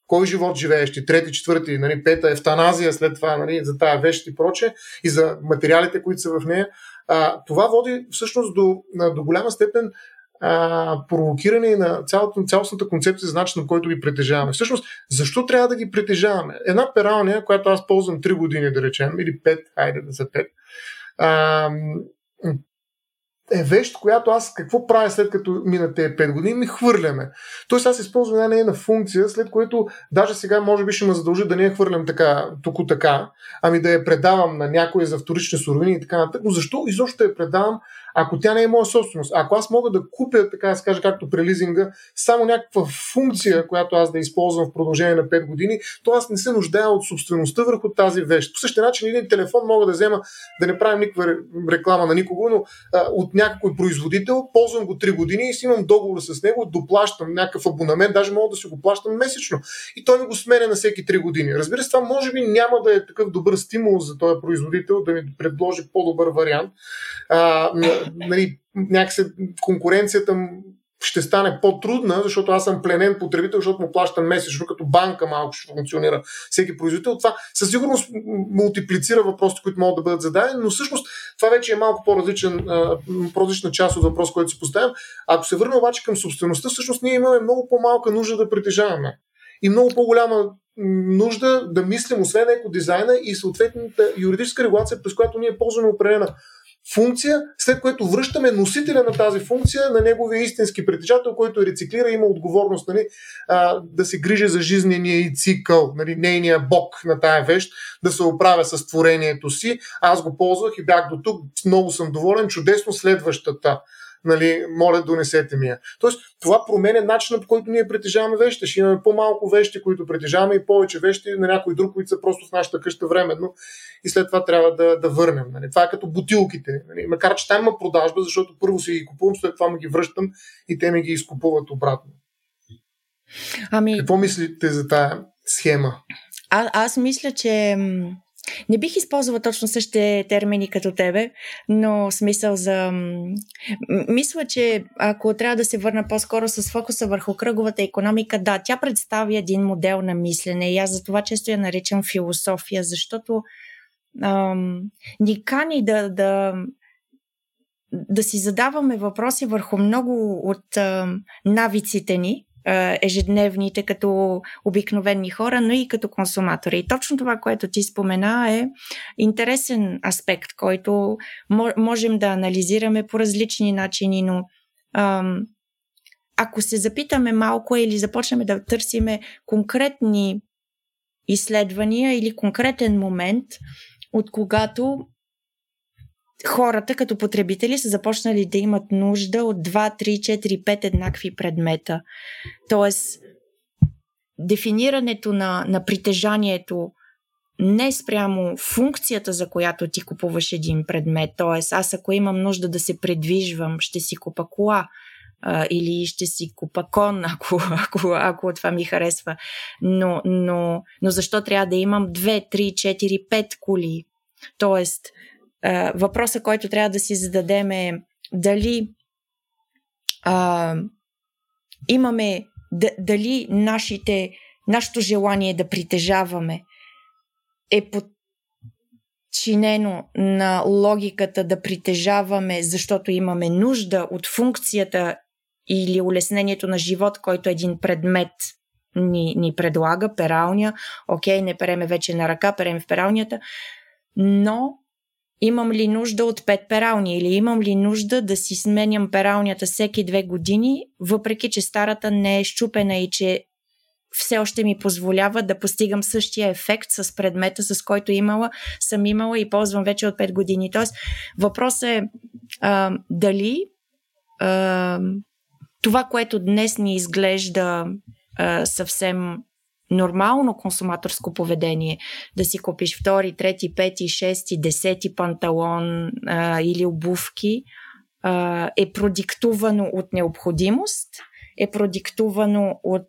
кой живот живеещи, трети, четвърти, нали, пета, евтаназия след това, нали, за тая вещ и проче, и за материалите, които са в нея, а, това води всъщност до, до голяма степен а, провокиране на цялата, цялостната концепция за начинът, който ги притежаваме. Всъщност, защо трябва да ги притежаваме? Една пералня, която аз ползвам три години, да речем, или пет, хайде да са пет, а, е вещ, която аз какво правя след като мина тези пет години, ми хвърляме. Тоест аз използвам една нейна функция, след което даже сега може би ще ме задължи да не я хвърлям така, тук така, ами да я предавам на някоя за вторични суровини и така нататък. Но защо изобщо я предавам, ако тя не е моя собственост? Ако аз мога да купя, така да се каже, както при лизинга, само някаква функция, която аз да използвам в продължение на пет години, то аз не се нуждая от собствеността върху тази вещ. По същия начин един телефон мога да взема, да не правим никаква реклама на никого, но а, от някой производител, ползвам го три години и си имам договор с него, доплащам някакъв абонамент, даже мога да си го плащам месечно и той ми го сменя на всеки три години. Разбира се, това може би няма да е такъв добър стимул за този производител да ми предложи по-добър вариант. А, нали, някакси конкуренцията ще стане по-трудна, защото аз съм пленен потребител, защото му плащам месечно, като банка малко ще функционира всеки производител. Това със сигурност мултиплицира въпросите, които могат да бъдат зададени, но всъщност това вече е малко по-различен, по-различна част от въпрос, който си поставям. Ако се върна обаче към собствеността, всъщност ние имаме много по-малка нужда да притежаваме и много по-голяма нужда да мислим освен екодизайна и съответната юридическа регулация, през която ние ползваме определена функция, след което връщаме носителя на тази функция на неговия истински притежател, който я рециклира и има отговорност, нали, а, да се грижи за жизнения и цикъл, нали, нейния бог на тая вещ, да се оправя с творението си. Аз го ползвах и бях до тук, много съм доволен, чудесно, следващата. Нали, моля, донесете ми я. Тоест, това променя начинът, по който ние притежаваме вещи. Ще имаме по-малко вещи, които притежаваме, и повече вещи на някой друг, които са просто в нашата къща временно и след това трябва да, да върнем. Нали. Това е като бутилките. Нали. Макар че там има продажба, защото първо си ги купувам, след това ми ги връщам и те ми ги изкупуват обратно. Ами... Какво мислите за тая схема? А, аз мисля, че... Не бих използвала точно същите термини като тебе, но смисъл за... Мисля, че ако трябва да се върна по-скоро с фокуса върху кръговата икономика, да, тя представи един модел на мислене и аз за това често я наричам философия, защото ам, ни кани да, да, да си задаваме въпроси върху много от ам, навиците ни, ежедневните като обикновени хора, но и като консуматори. И точно това, което ти спомена, е интересен аспект, който можем да анализираме по различни начини, но ам, ако се запитаме малко или започнем да търсиме конкретни изследвания или конкретен момент, от когато хората като потребители са започнали да имат нужда от два, три, четири, пет еднакви предмета. Тоест, дефинирането на, на притежанието не спрямо функцията, за която ти купуваш един предмет. Тоест, аз ако имам нужда да се предвижвам, ще си купа кола а, или ще си купа кон, ако, ако, ако това ми харесва. Но, но, но защо трябва да имам две, три, четири, пет коли? Тоест, въпросът, който трябва да си зададем е дали а, имаме, дали нашите, нашето желание да притежаваме е подчинено на логиката да притежаваме, защото имаме нужда от функцията или улеснението на живот, който един предмет ни, ни предлага, пералня. Окей, не переме вече на ръка, переме в пералнята, но имам ли нужда от пет перални или имам ли нужда да си сменям пералнята всеки две години, въпреки че старата не е счупена и че все още ми позволява да постигам същия ефект с предмета, с който имала, съм имала и ползвам вече от пет години. Тоест, въпросът е а, дали а, това, което днес ни изглежда а, съвсем нормално консуматорско поведение, да си купиш втори, трети, пети, шести, десети панталон а, или обувки, а, е продиктувано от необходимост, е продиктувано от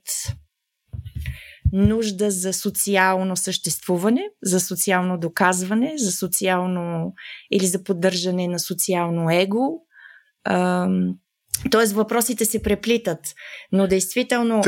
нужда за социално съществуване, за социално доказване, за социално или за поддържане на социално его. А, тоест въпросите се преплитат, но действително...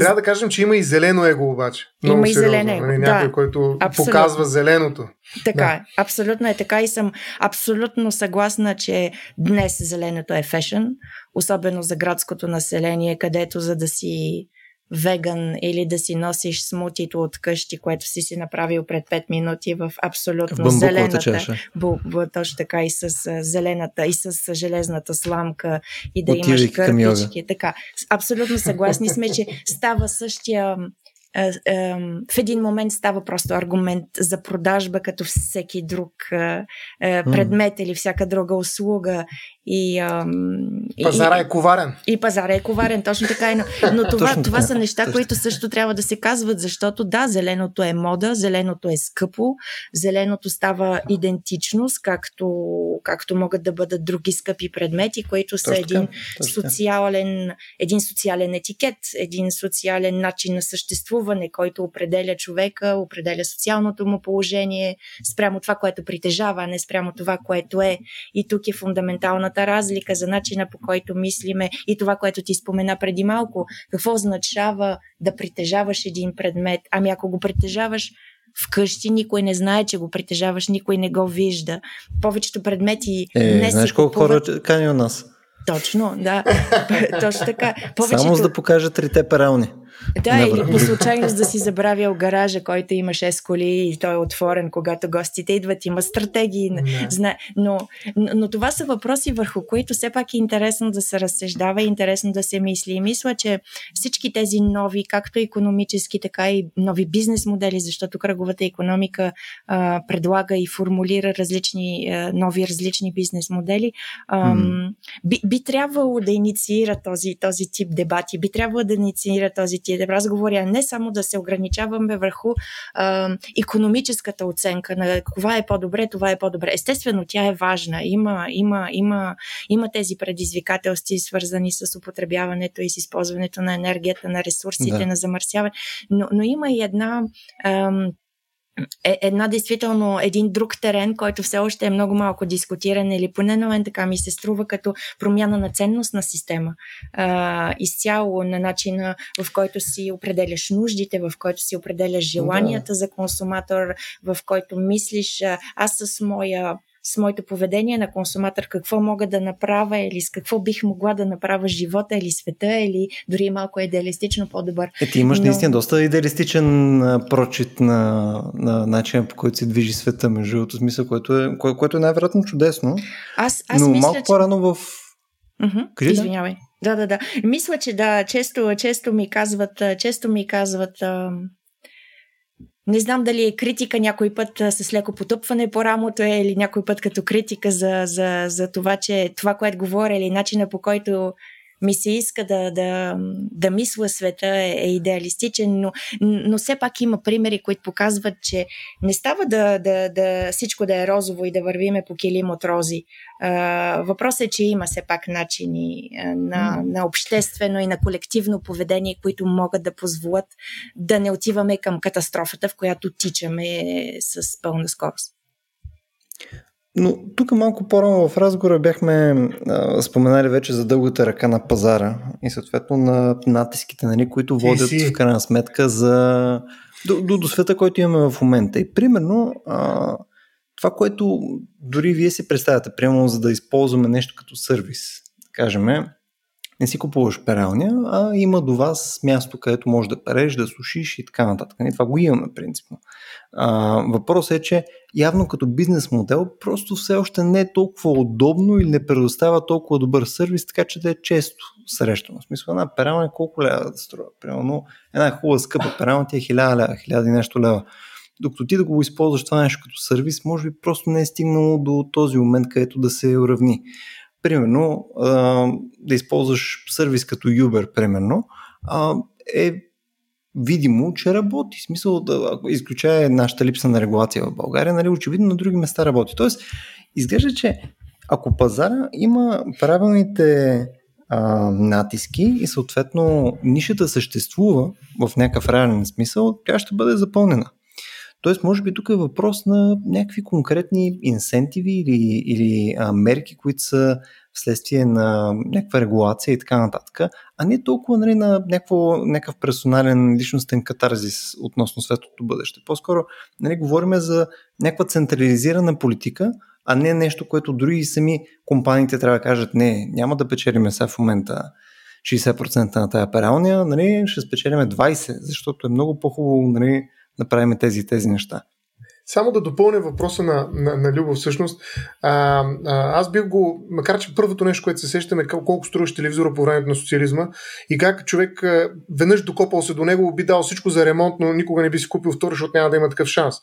Трябва да кажем, че има и зелено его обаче. Много има и зелено его. Някой, да, който абсолютно показва зеленото. Така да. е, абсолютно е така и съм абсолютно съгласна, че днес зеленото е фешън, особено за градското население, където за да си веган или да си носиш смутито от къщи, което си си направил пред пет минути в абсолютно в зелената чаша. Бу, бу, точно така и с зелената и с железната сламка и да от имаш кърпички. Така. Абсолютно съгласни сме, че става същия е, е, в един момент става просто аргумент за продажба като всеки друг е, предмет mm. или всяка друга услуга. И, ам, пазара и, е коварен. И пазара е коварен, точно така. Но, но това, това така. са неща, точно. които също трябва да се казват, защото да, зеленото е мода, зеленото е скъпо, зеленото става идентичност, както, както могат да бъдат други скъпи предмети, които са точно един, точно. Социален, един социален етикет, един социален начин на съществуване, който определя човека, определя социалното му положение спрямо това, което притежава, а не спрямо това, което е. И тук е фундаменталната разлика за начина, по който мислиме и това, което ти спомена преди малко. Какво означава да притежаваш един предмет? Ами ако го притежаваш вкъщи, никой не знае, че го притежаваш, никой не го вижда. Повечето предмети е, не знаеш, се знаеш колко купуват... хора кани у нас? Точно, да. Точно така. Повечето... Само за да покажа трите перални. Да, Добре. Или по случайност да си забравял гаража, който има шест коли и той е отворен, когато гостите идват, има стратегии. Yeah. Но, но, но това са въпроси, върху които все пак е интересно да се разсъждава, е интересно да се мисли. И мисля, че всички тези нови, както икономически, така и нови бизнес модели, защото кръговата икономика а, предлага и формулира различни, а, нови различни бизнес модели, а, mm. би, би трябвало да инициира този, този тип дебати, би трябвало да инициира този тип разговори, а не само да се ограничаваме върху а, икономическата оценка на това е по-добре, това е по-добре. Естествено, тя е важна. Има, има, има, има тези предизвикателства, свързани с употребяването и с използването на енергията, на ресурсите, да. на замърсяване, но, но има и една... Ам, Е, една действително един друг терен, който все още е много малко дискутиран или поне на мен така ми се струва като промяна на ценностна система. А, изцяло на начина, в който си определяш нуждите, в който си определяш желанията да. за консуматор, в който мислиш аз с моя с моето поведение на консуматор, какво мога да направя или с какво бих могла да направя живота или света, или дори малко идеалистично по-добър. Е, ти имаш Но... наистина доста идеалистичен а, прочит на, на начина, по който се движи света, между другото смисъл, което е, кое, което е най-вероятно чудесно. Аз, аз Но мисля, малко че... по-рано в... Uh-huh. Кажи, Извинявай. Да, да, да. Мисля, че да, често, често ми казват, често ми казват... А... Не знам дали е критика някой път с леко потъпване по рамото е, или някой път като критика за, за, за това, че това, което говоря или начина по който ми се иска да, да, да мисля света е, е идеалистичен, но, но все пак има примери, които показват, че не става да, да, да всичко да е розово и да вървиме по килим от рози. Въпросът е, че има все пак начини на, на обществено и на колективно поведение, които могат да позволят да не отиваме към катастрофата, в която тичаме с пълна скорост. Но тук малко по-рано в разговора бяхме а, споменали вече за дългата ръка на пазара и съответно на натиските, нали, които водят си... в крайна сметка за... до, до, до света, който имаме в момента. И примерно а, това, което дори вие си представяте, примерно за да използваме нещо като сервис, кажем, не си купуваш пералня, а има до вас място, където можеш да переш, да сушиш и така нататък. И това го имаме принципно. А, въпросът е, че явно като бизнес модел просто все още не е толкова удобно или не предоставя толкова добър сервис, така че да е често срещано. В смисъл, една пералня колко лева да струва? Примерно една хубава скъпа пералня ти е хиляда лева, хиляда и нещо лева. Докато ти да го използваш това нещо като сервис, може би просто не е стигнало до този момент, където да се уравни. Примерно, да използваш сервис като Uber, примерно, е видимо, че работи. В смисъл, да изключая нашата липса на регулация в България, нали, очевидно на други места работи. Тоест, изглежда, че ако пазара има правилните а, натиски и съответно нишата съществува в някакъв реален смисъл, тя ще бъде запълнена. Тоест, може би тук е въпрос на някакви конкретни инсентиви или, или а, мерки, които са вследствие на някаква регулация и така нататък, а не толкова, нали, на някакво, някакъв персонален личностен катарзис относно светлото бъдеще. По-скоро, нали, говорим за някаква централизирана политика, а не нещо, което дори сами компаниите трябва да кажат: не, няма да печелиме сега в момента шейсет процента на тая пералния, нали, ще спечелиме двайсет процента, защото е много по-хубаво, нали, да правим тези тези неща. Само да допълня въпроса на, на, на Любов всъщност. А, а, аз бих го, макар че първото нещо, което се сещаме, колко струваше телевизора по времето на социализма и как човек а, веднъж докопал се до него, би дал всичко за ремонт, но никога не би си купил втори, защото няма да има такъв шанс.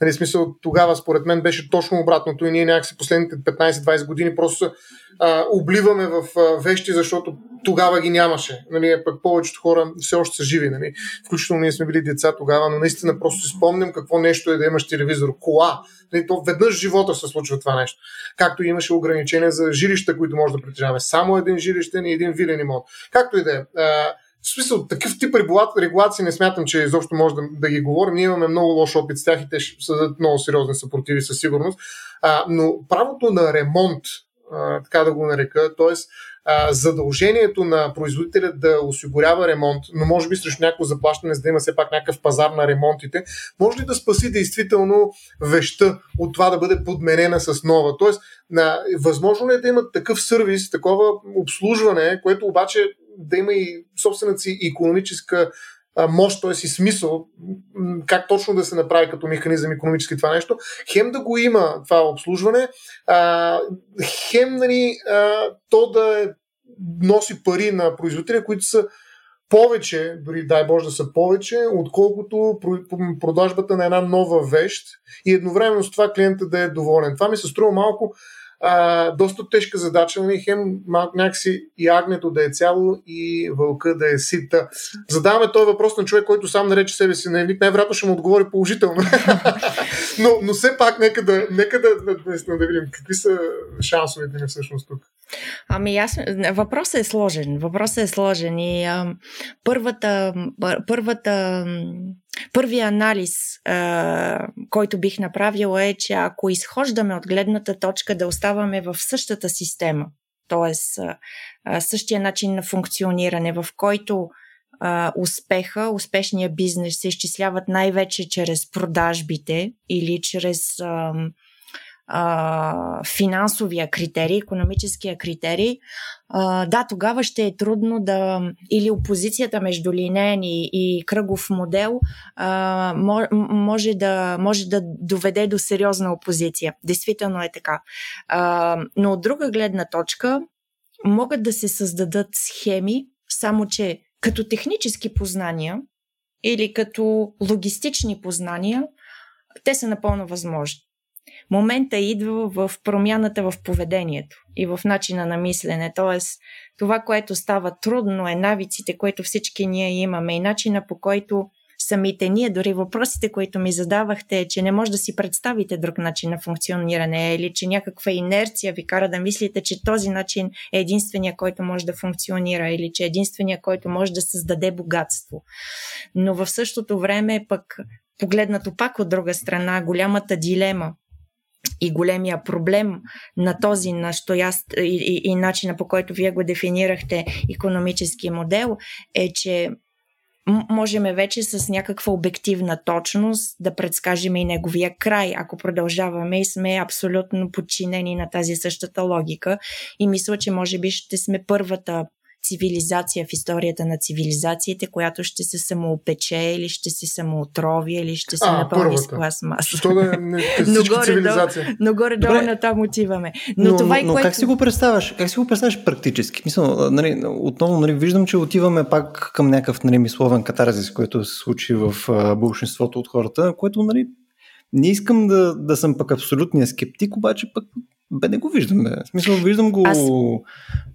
Нали, смисъл, тогава според мен беше точно обратното и ние някакси последните петнайсет-двайсет години просто а, обливаме в а, вещи, защото тогава ги нямаше. Нали, пък повечето хора все още са живи. Нали. Включително ние сме били деца тогава, но наистина просто си спомням какво нещо е да имаш телевизор. Кола. Нали, то веднъж в живота се случва това нещо. Както имаше ограничения за жилища, които може да притежаваме. Само един жилищен и един вилен имот. Както и да е. В смисъл, такъв тип регулации не смятам, че изобщо може да, да ги говорим. Ние имаме много лош опит с тях и те ще създадат много сериозни съпротиви със сигурност. А, но правото на ремонт, а, така да го нарека, т.е. задължението на производителя да осигурява ремонт, но може би срещу някакво заплащане, за да има все пак някакъв пазар на ремонтите, може ли да спаси действително вещта от това да бъде подменена с нова? Тоест, на, възможно ли е да имат такъв сервис, такова обслужване, което обаче да има и собствената си икономическа мощ, т.е. и смисъл, как точно да се направи като механизъм икономически това нещо, хем да го има това обслужване, а, хем, нали, а, то да носи пари на производителя, които са повече, дори дай Боже да са повече, отколкото продажбата на една нова вещ и едновременно с това клиента да е доволен. Това ми се струва малко А, доста тежка задача, нали, хем някакси и агнето да е цяло и вълка да е сита. Задаваме този въпрос на човек, който сам нарече себе си на елит, най-вероятно ще му отговори положително. но, но все пак нека да, нека да, да, да видим какви са шансовете ни всъщност тук. Ами аз... Въпросът е сложен. Въпросът е сложен и а, първата, първата първият анализ, а, който бих направила е, че ако изхождаме от гледната точка да оставаме в същата система, т.е. същия начин на функциониране, в който а, успеха, успешния бизнес се изчисляват най-вече чрез продажбите или чрез а, финансовия критерий, икономическия критерий, да, тогава ще е трудно да... Или опозицията между линеен и кръгов модел може да, може да доведе до сериозна опозиция. Действително е така. Но от друга гледна точка могат да се създадат схеми, само че като технически познания или като логистични познания, те са напълно възможни. Момента идва в промяната в поведението и в начина на мислене. Тоест, това, което става трудно, е навиците, които всички ние имаме и начина, по който самите ние, дори въпросите, които ми задавахте, е, че не може да си представите друг начин на функциониране или че някаква инерция ви кара да мислите, че този начин е единствения, който може да функционира или че е единствения, който може да създаде богатство. Но в същото време пък, погледнато пак от друга страна, голямата дилема и големия проблем на този настоящ и, и, и начина, по който вие го дефинирахте, икономически модел, е, че можем вече с някаква обективна точност да предскажем и неговия край, ако продължаваме и сме абсолютно подчинени на тази същата логика. И мисля, че може би ще сме първата цивилизация в историята на цивилизациите, която ще се самоопече или ще се самоотрови или ще се а, напълни с пластмаса. Да, но горе-долу но горе на там отиваме. Но, но, това но, е, но което... как си го представяш? Как си го представяш практически? Мисля, нали, отново нали, виждам, че отиваме пак към някакъв нали, мисловен катарзис, който се случи в а, бълшинството от хората, което нали, не искам да, да съм пък абсолютния скептик, обаче пък бе, не го виждам, бе. В смисъл, виждам го Аз...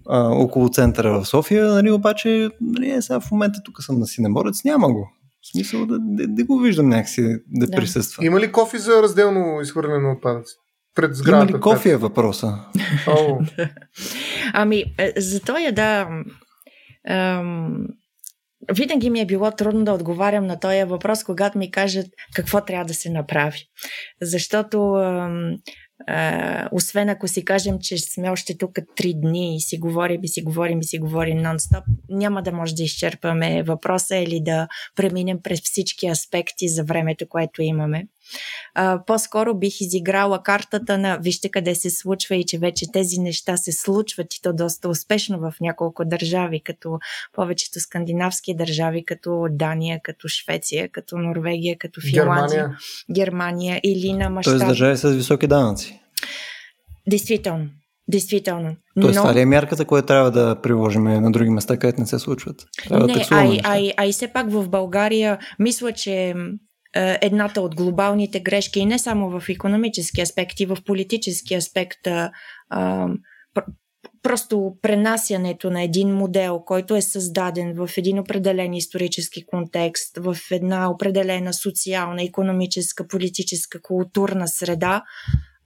а, около центъра в София, нали, обаче, нали, сега в момента тук съм на Синеморец, няма го. В смисъл, да, да, да го виждам някакси да, да присъства. Има ли кофе за разделно изхвърляне на отпадъци? Пред сградата? Има ли кофе е въпроса? Ами, за тоя, да... Ам... Винаги ми е било трудно да отговарям на този въпрос, когато ми кажат какво трябва да се направи. Защото... Ам... Uh, освен ако си кажем, че сме още тук три дни и си говорим и си говорим и си говорим нон-стоп, няма да може да изчерпаме въпроса или да преминем през всички аспекти за времето, което имаме. Uh, по-скоро бих изиграла картата на вижте къде се случва и че вече тези неща се случват и то доста успешно в няколко държави, като повечето скандинавски държави, като Дания, като Швеция, като Норвегия, като Финландия, Германия, Германия или на мащаб. Тоест държави с високи данъци. Действително. Действително. Тоест, но... това ли е мярката, която трябва да приложим на други места, където не се случват? Трябва не, да а, а, а и все пак в България мисля, че едната от глобалните грешки и не само в икономически аспект, и в политически аспект, а, просто пренасянето на един модел, който е създаден в един определен исторически контекст, в една определена социална, икономическа, политическа, културна среда,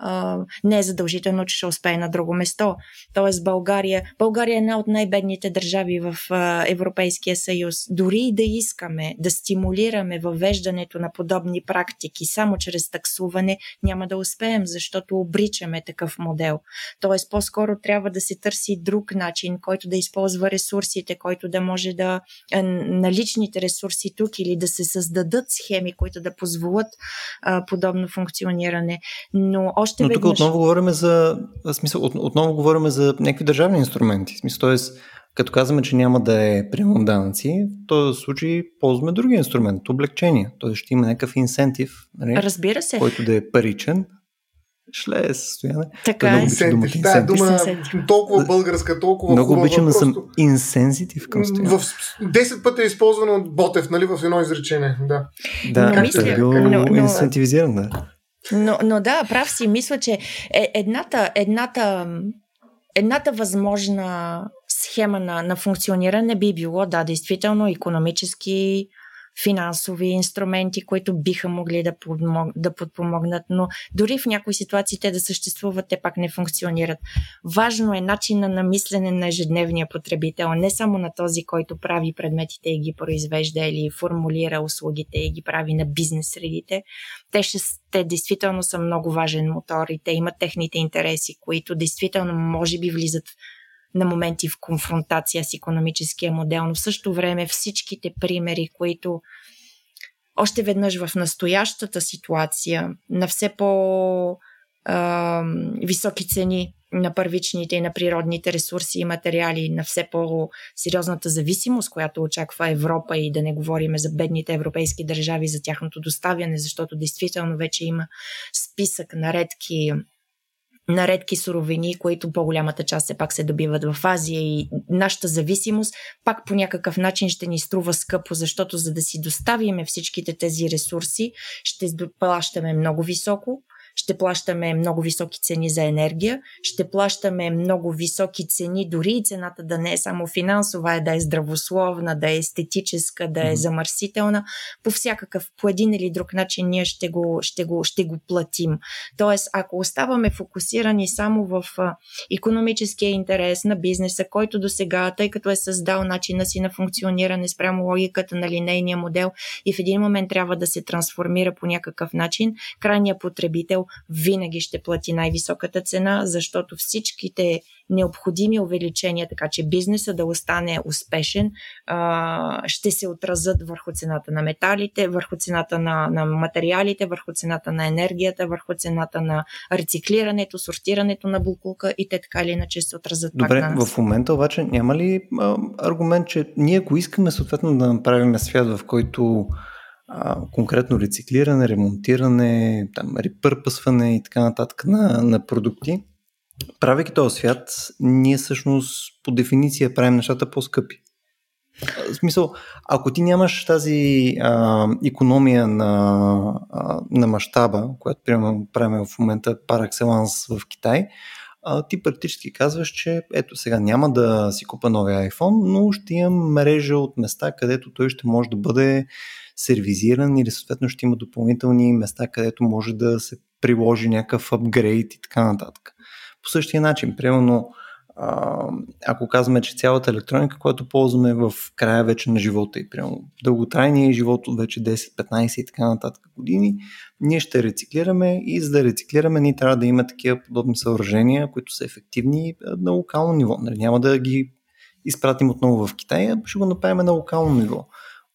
Uh, не е задължително, че ще успее на друго место. Тоест България, България е една от най-бедните държави в uh, Европейския съюз. Дори и да искаме да стимулираме въвеждането на подобни практики само чрез таксуване, няма да успеем, защото обричаме такъв модел. Тоест по-скоро трябва да се търси друг начин, който да използва ресурсите, който да може да наличните ресурси тук или да се създадат схеми, които да позволят uh, подобно функциониране. Но още Но тук отново говорим за смисъл, от, отново говорим за някакви държавни инструменти. Смисъл, тоест, като казваме, че няма да е приемам данъци, в този случай ползваме други инструмент, облекчение. Тоест ще има някакъв инсентив, нали? Разбира се. Който да е паричен. Шле, състояние. Така е. Инсентив. Да, дума толкова българска, толкова много хубава. Много обичам да съм инсензитив към стояние. десет пъти е използвано от Ботев, нали, в едно изречение. Да, да, но, мисля, е било но, но... инсентивизиран, да. Но, но да, прав си, мисля, че едната, едната, едната възможна схема на, на функциониране би било, да, действително, икономически, финансови инструменти, които биха могли да, подмог, да подпомогнат, но дори в някои ситуации те да съществуват, те пак не функционират. Важно е начина на мислене на ежедневния потребител, не само на този, който прави предметите и ги произвежда или формулира услугите и ги прави на бизнес средите. Те, ще, те действително са много важен мотор и те имат техните интереси, които действително може би влизат на моменти в конфронтация с икономическия модел, но в същото време всичките примери, които още веднъж в настоящата ситуация на все по-високи цени на първичните и на природните ресурси и материали, на все по-сериозната зависимост, която очаква Европа, и да не говорим за бедните европейски държави, за тяхното доставяне, защото действително вече има списък на редки на редки суровини, които по-голямата част все пак се добиват в Азия, и нашата зависимост пак по някакъв начин ще ни струва скъпо, защото за да си доставиме всичките тези ресурси, ще плащаме много високо, ще плащаме много високи цени за енергия, ще плащаме много високи цени, дори и цената да не е само финансова, е да е здравословна, да е естетическа, да е замърсителна. По всякакъв, по един или друг начин ние ще го, ще го, ще го платим. Тоест, ако оставаме фокусирани само в икономическия интерес на бизнеса, който досега, тъй като е създал начина си на функциониране спрямо логиката на линейния модел и в един момент трябва да се трансформира по някакъв начин, крайният потребител винаги ще плати най-високата цена, защото всичките необходими увеличения, така че бизнеса да остане успешен, ще се отразят върху цената на металите, върху цената на, на материалите, върху цената на енергията, върху цената на рециклирането, сортирането на боклука, и те така или иначе се отразят. Добре, пак на нас. В момента обаче няма ли а, аргумент, че ние ако искаме съответно да направим свят, в който конкретно рециклиране, ремонтиране, там, репърпъсване и така нататък на, на продукти, правейки този свят, ние всъщност по дефиниция правим нещата по-скъпи. В смисъл, ако ти нямаш тази а, икономия на, а, на мащаба, която примерно правим в момента пар екселанс в Китай, а, ти практически казваш, че ето сега няма да си купа новия iPhone, но ще имам мрежа от места, където той ще може да бъде сервизиран, или съответно ще има допълнителни места, където може да се приложи някакъв апгрейд и така нататък. По същия начин, примерно ако казваме, че цялата електроника, която ползваме в края вече на живота и прямо дълготрайния живот от вече десет, петнайсет и така нататък години, ние ще рециклираме и за да рециклираме ние трябва да има такива подобни съоръжения, които са ефективни на локално ниво. Няма да ги изпратим отново в Китай, ще го направим на локално ниво.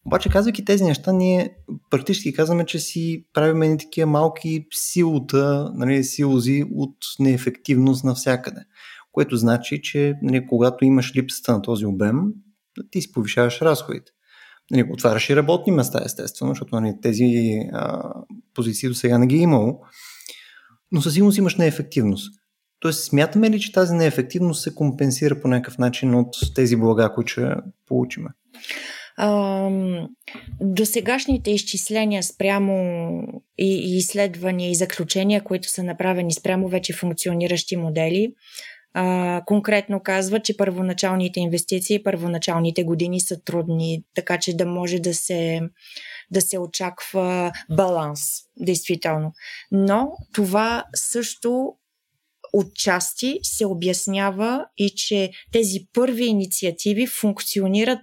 Обаче, казвайки тези неща, ние практически казваме, че си правим едни такива малки силота, нали, силози от неефективност навсякъде. Което значи, че нали, когато имаш липсата на този обем, ти си повишаваш разходите. Нали, отваряш и работни места, естествено, защото нали, тези а, позиции до сега не ги е имало, но със сигурност имаш неефективност. Тоест, смятаме ли, че тази неефективност се компенсира по някакъв начин от тези блага, които ще получиме? До сегашните изчисления спрямо и изследвания и заключения, които са направени спрямо вече функциониращи модели, а, конкретно казва, че първоначалните инвестиции, първоначалните години са трудни, така че да може да се, да се очаква баланс, действително. Но това също отчасти се обяснява и че тези първи инициативи функционират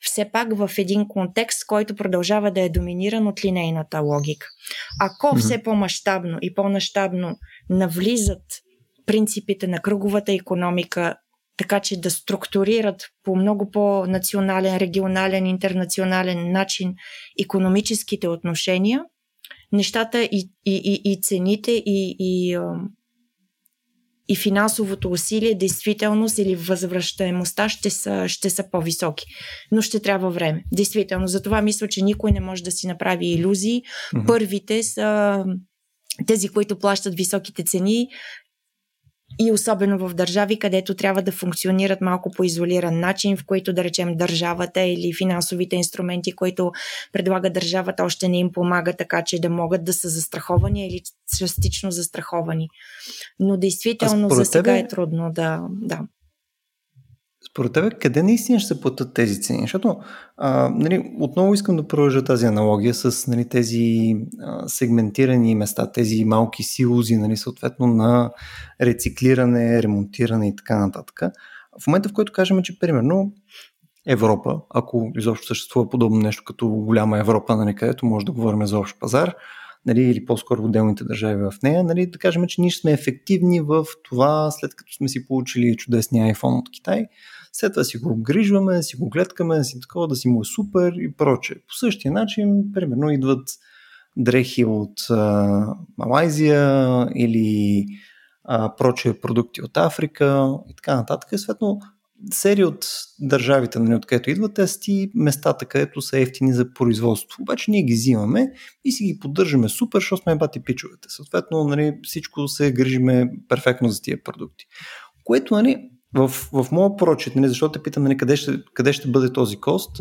все пак в един контекст, който продължава да е доминиран от линейната логика. Ако все по-мащабно и по-мащабно навлизат принципите на кръговата икономика, така че да структурират по много по-национален, регионален, интернационален начин икономическите отношения, нещата и, и, и, и цените и, и и финансовото усилие, действителност или възвръщаемостта ще са, ще са по-високи. Но ще трябва време. Действително. Затова мисля, че никой не може да си направи илюзии. Mm-hmm. Първите са тези, които плащат високите цени и особено в държави, където трябва да функционират малко по изолиран начин, в които да речем държавата или финансовите инструменти, които предлага държавата, още не им помага така, че да могат да са застраховани или частично застраховани. Но действително за сега тебе, е трудно да... да. Според тебе, къде наистина ще се платят тези цени? Защото а, нали, отново искам да продължа тази аналогия с нали, тези а, сегментирани места, тези малки силузи, нали, съответно на рециклиране, ремонтиране и така нататък. В момента, в който кажем, че примерно Европа, ако изобщо съществува подобно нещо като голяма Европа, нали, където може да говорим за общ пазар, нали, или по-скоро отделните държави в нея, нали, да кажем, че ние сме ефективни в това, след като сме си получили чудесния iPhone от Китай, след това си го обгрижваме, си го гледкаме, си такова, да си му е супер и прочее. По същия начин, примерно, идват дрехи от а, Малайзия или а, прочее продукти от Африка и така нататък. И съответно, серия от държавите, нали, от където идват, те са ти местата, където са ефтини за производство. Обаче ние ги взимаме и си ги поддържаме супер, защото сме бати пичовете. Съответно, нали, всичко се грижиме перфектно за тия продукти. Което, нали, В, в моя прочит, нали, защото те питам нали, къде, ще, къде ще бъде този кост,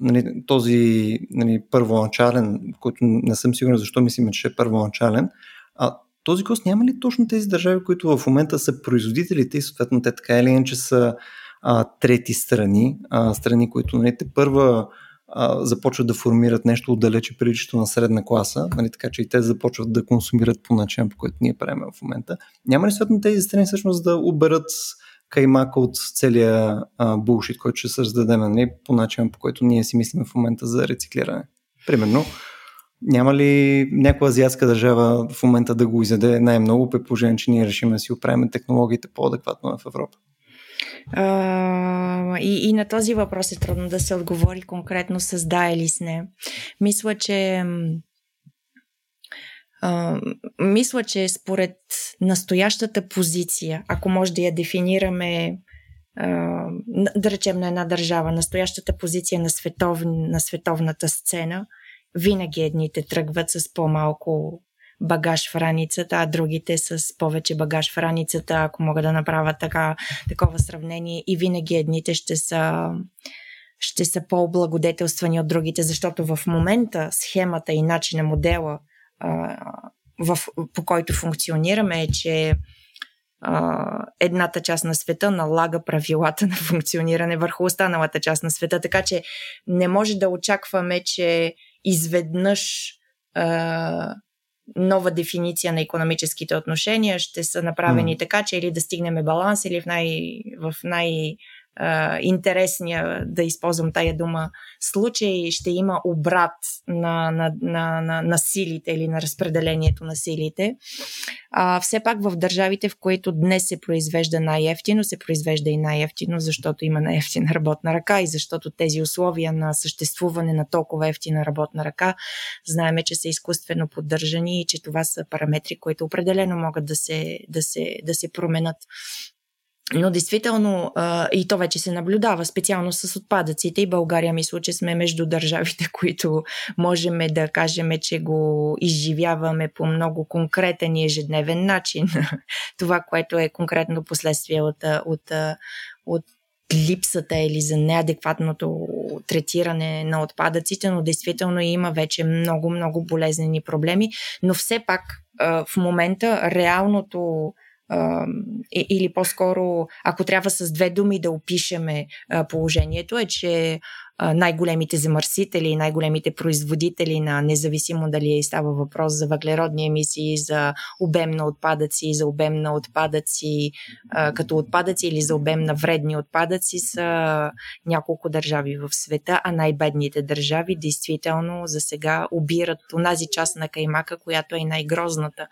нали, този нали, първоначален, който не съм сигурен защо мислим, че е първоначален, а този кост няма ли точно тези държави, които в момента са производителите и съответно те така или иначе са а, трети страни, а, страни, които нали, те първа а, започват да формират нещо отдалече приличето на средна класа, нали, така че и те започват да консумират по начин, по който ние правим в момента. Няма ли съответно тези страни всъщност да оберат каймака от целия булшит, който ще създадем не, по начин, по който ние си мислим в момента за рециклиране. Примерно, няма ли някоя азиатска държава в момента да го изяде най-много, при положение, че ние решим да си оправим технологиите по-адекватно в Европа? Uh, и, и на този въпрос е трудно да се отговори конкретно с да или с не. Мисля, че Uh, мисля, че според настоящата позиция, ако може да я дефинираме, uh, да речем на една държава, настоящата позиция на, светов, на световната сцена, винаги едните тръгват с по-малко багаж в раницата, а другите с повече багаж в раницата, ако мога да направя така, такова сравнение, и винаги едните ще са... ще са по-облагодетелствани от другите, защото в момента схемата и начина, модела В, по който функционираме е, че а, едната част на света налага правилата на функциониране върху останалата част на света, така че не може да очакваме, че изведнъж а, нова дефиниция на икономическите отношения ще са направени mm. така, че или да стигнем баланс, или в най- в най- интересния, да използвам тая дума, случай ще има обрат на, на, на, на, на силите или на разпределението на силите. А, все пак в държавите, в които днес се произвежда най-евтино, се произвежда и най-евтино, защото има най-евтина работна ръка и защото тези условия на съществуване на толкова евтина работна ръка, знаем, че са изкуствено поддържани и че това са параметри, които определено могат да се, да се, да се променят. Но действително, и то вече се наблюдава, специално с отпадъците, и България мисля, че сме между държавите, които можем да кажем, че го изживяваме по много конкретен и ежедневен начин. Това, което е конкретно последствие от, от, от липсата или за неадекватното третиране на отпадъците, но действително има вече много-много болезнени проблеми, но все пак в момента реалното или по-скоро, ако трябва с две думи да опишеме положението, е, че най-големите замърсители и най-големите производители на, независимо дали е става въпрос за въглеродни емисии, за обем на отпадъци, за обем на отпадъци като отпадъци или за обем на вредни отпадъци, са няколко държави в света, а най-бедните държави действително за сега обират онази част на каймака, която е най-грозната.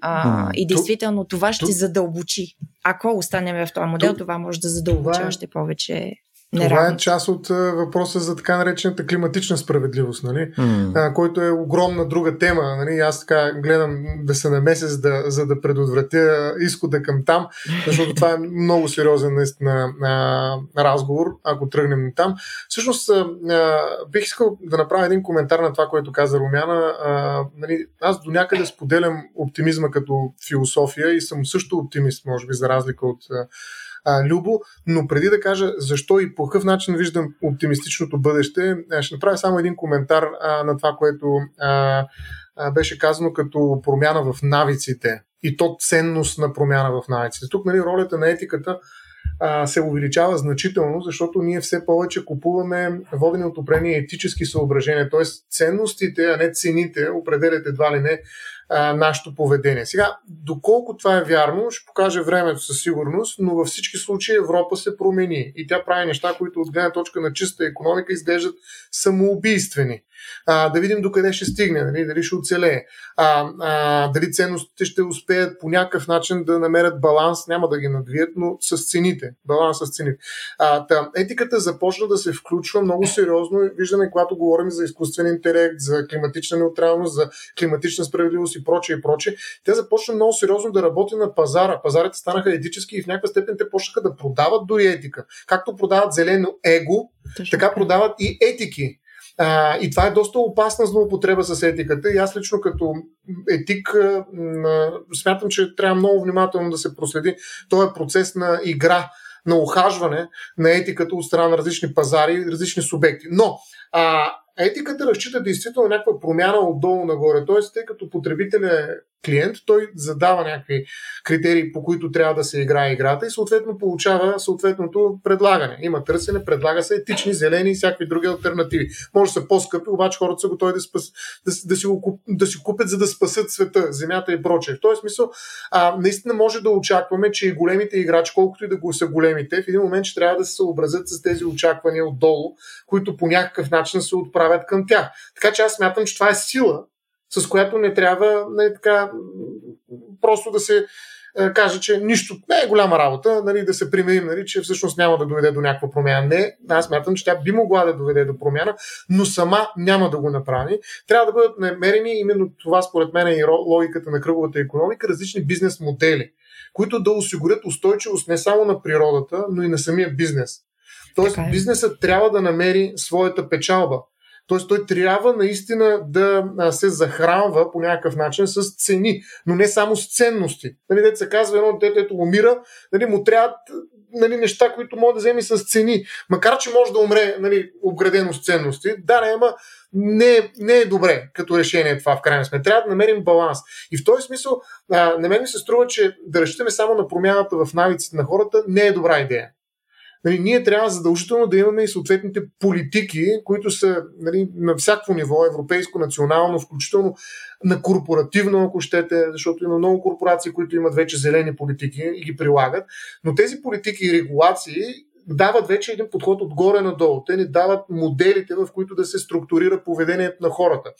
А, и действително това ще задълбочи. Ако останем в този модел, това може да задълбочи още повече. Това е част от въпроса за така наречената климатична справедливост, нали? Mm. а, който е огромна друга тема. Нали? Аз така гледам да се намеся, за да, за да предотвратя изхода към там, защото това е много сериозен наистина а, разговор, ако тръгнем там. Всъщност а, а, бих искал да направя един коментар на това, което каза Румяна. А, нали? Аз до някъде споделям оптимизма като философия и съм също оптимист, може би, за разлика от А, Любо, но преди да кажа защо и по какъв начин виждам оптимистичното бъдеще, ще направя само един коментар а, на това, което а, а, беше казано като промяна в навиците и то ценност на промяна в навиците. Тук, нали, ролята на етиката а, се увеличава значително, защото ние все повече купуваме водени от определени етически съображения, т.е. ценностите, а не цените определят едва ли не нашето поведение. Сега, доколко това е вярно, ще покаже времето със сигурност, но във всички случаи Европа се промени и тя прави неща, които от гледна точка на чиста икономика изглеждат самоубийствени. А, да видим докъде ще стигне, нали? Дали ще оцелее, а, а, дали ценностите ще успеят по някакъв начин да намерят баланс, няма да ги надвият, но с цените, баланс с цените. А, та, етиката започна да се включва много сериозно, виждаме, когато говорим за изкуствен интелект, за климатична неутралност, за климатична справедливост и прочее и прочее. Тя започна много сериозно да работи на пазара. Пазарите станаха етически и в някаква степен те почнаха да продават дори етика. Както продават зелено его, Точно. така продават и етики. А, и това е доста опасна злоупотреба с етиката и аз лично като етик а, а, смятам, че трябва много внимателно да се проследи този процес на игра, на ухажване на етиката от страна на различни пазари, различни субекти. Но а, етиката разчита действително някаква промяна отдолу нагоре. Тоест, тъй като потребител е клиент, той задава някакви критерии, по които трябва да се играе играта и съответно получава съответното предлагане. Има търсене, предлага се етични, зелени и всякакви други алтернативи. Може да са по-скъпи, обаче хората са готови да, спас, да, да, си, го куп, да си купят, за да спасат света, земята и прочее. В този смисъл, а, наистина може да очакваме, че и големите играчи, колкото и да го са големите, в един момент ще трябва да се съобразят с тези очаквания отдолу, които по някакъв начин се отправят към тях. Така че аз смятам, че това е сила, с която не трябва не, така, просто да се е, каже, че нищо не е голяма работа, нали, да се примерим, нали, че всъщност няма да доведе до някаква промяна. Не, аз смятам, че тя би могла да доведе до промяна, но сама няма да го направи. Трябва да бъдат намерени, именно това според мен е и логиката на кръговата икономика, различни бизнес модели, които да осигурят устойчивост не само на природата, но и на самия бизнес. Тоест така, бизнесът трябва да намери своята печалба. Т.е. той трябва наистина да се захранва по някакъв начин с цени, но не само с ценности. Нали, дето се казва, едно дете, ето умира, нали, му трябват, нали, неща, които може да вземе с цени. Макар че може да умре, нали, обградено с ценности, да, не, ама не, не е добре като решение това в крайна сметка. Трябва да намерим баланс. И в този смисъл а, на мен ми се струва, че да разчитаме само на промяната в навиците на хората не е добра идея. нали, ние трябва задължително да имаме и съответните политики, които са, нали, на всяко ниво, европейско, национално, включително на корпоративно, ако щете, защото има много корпорации, които имат вече зелени политики и ги прилагат, но тези политики и регулации дават вече един подход отгоре надолу. Те ни дават моделите, в които да се структурира поведението на хората.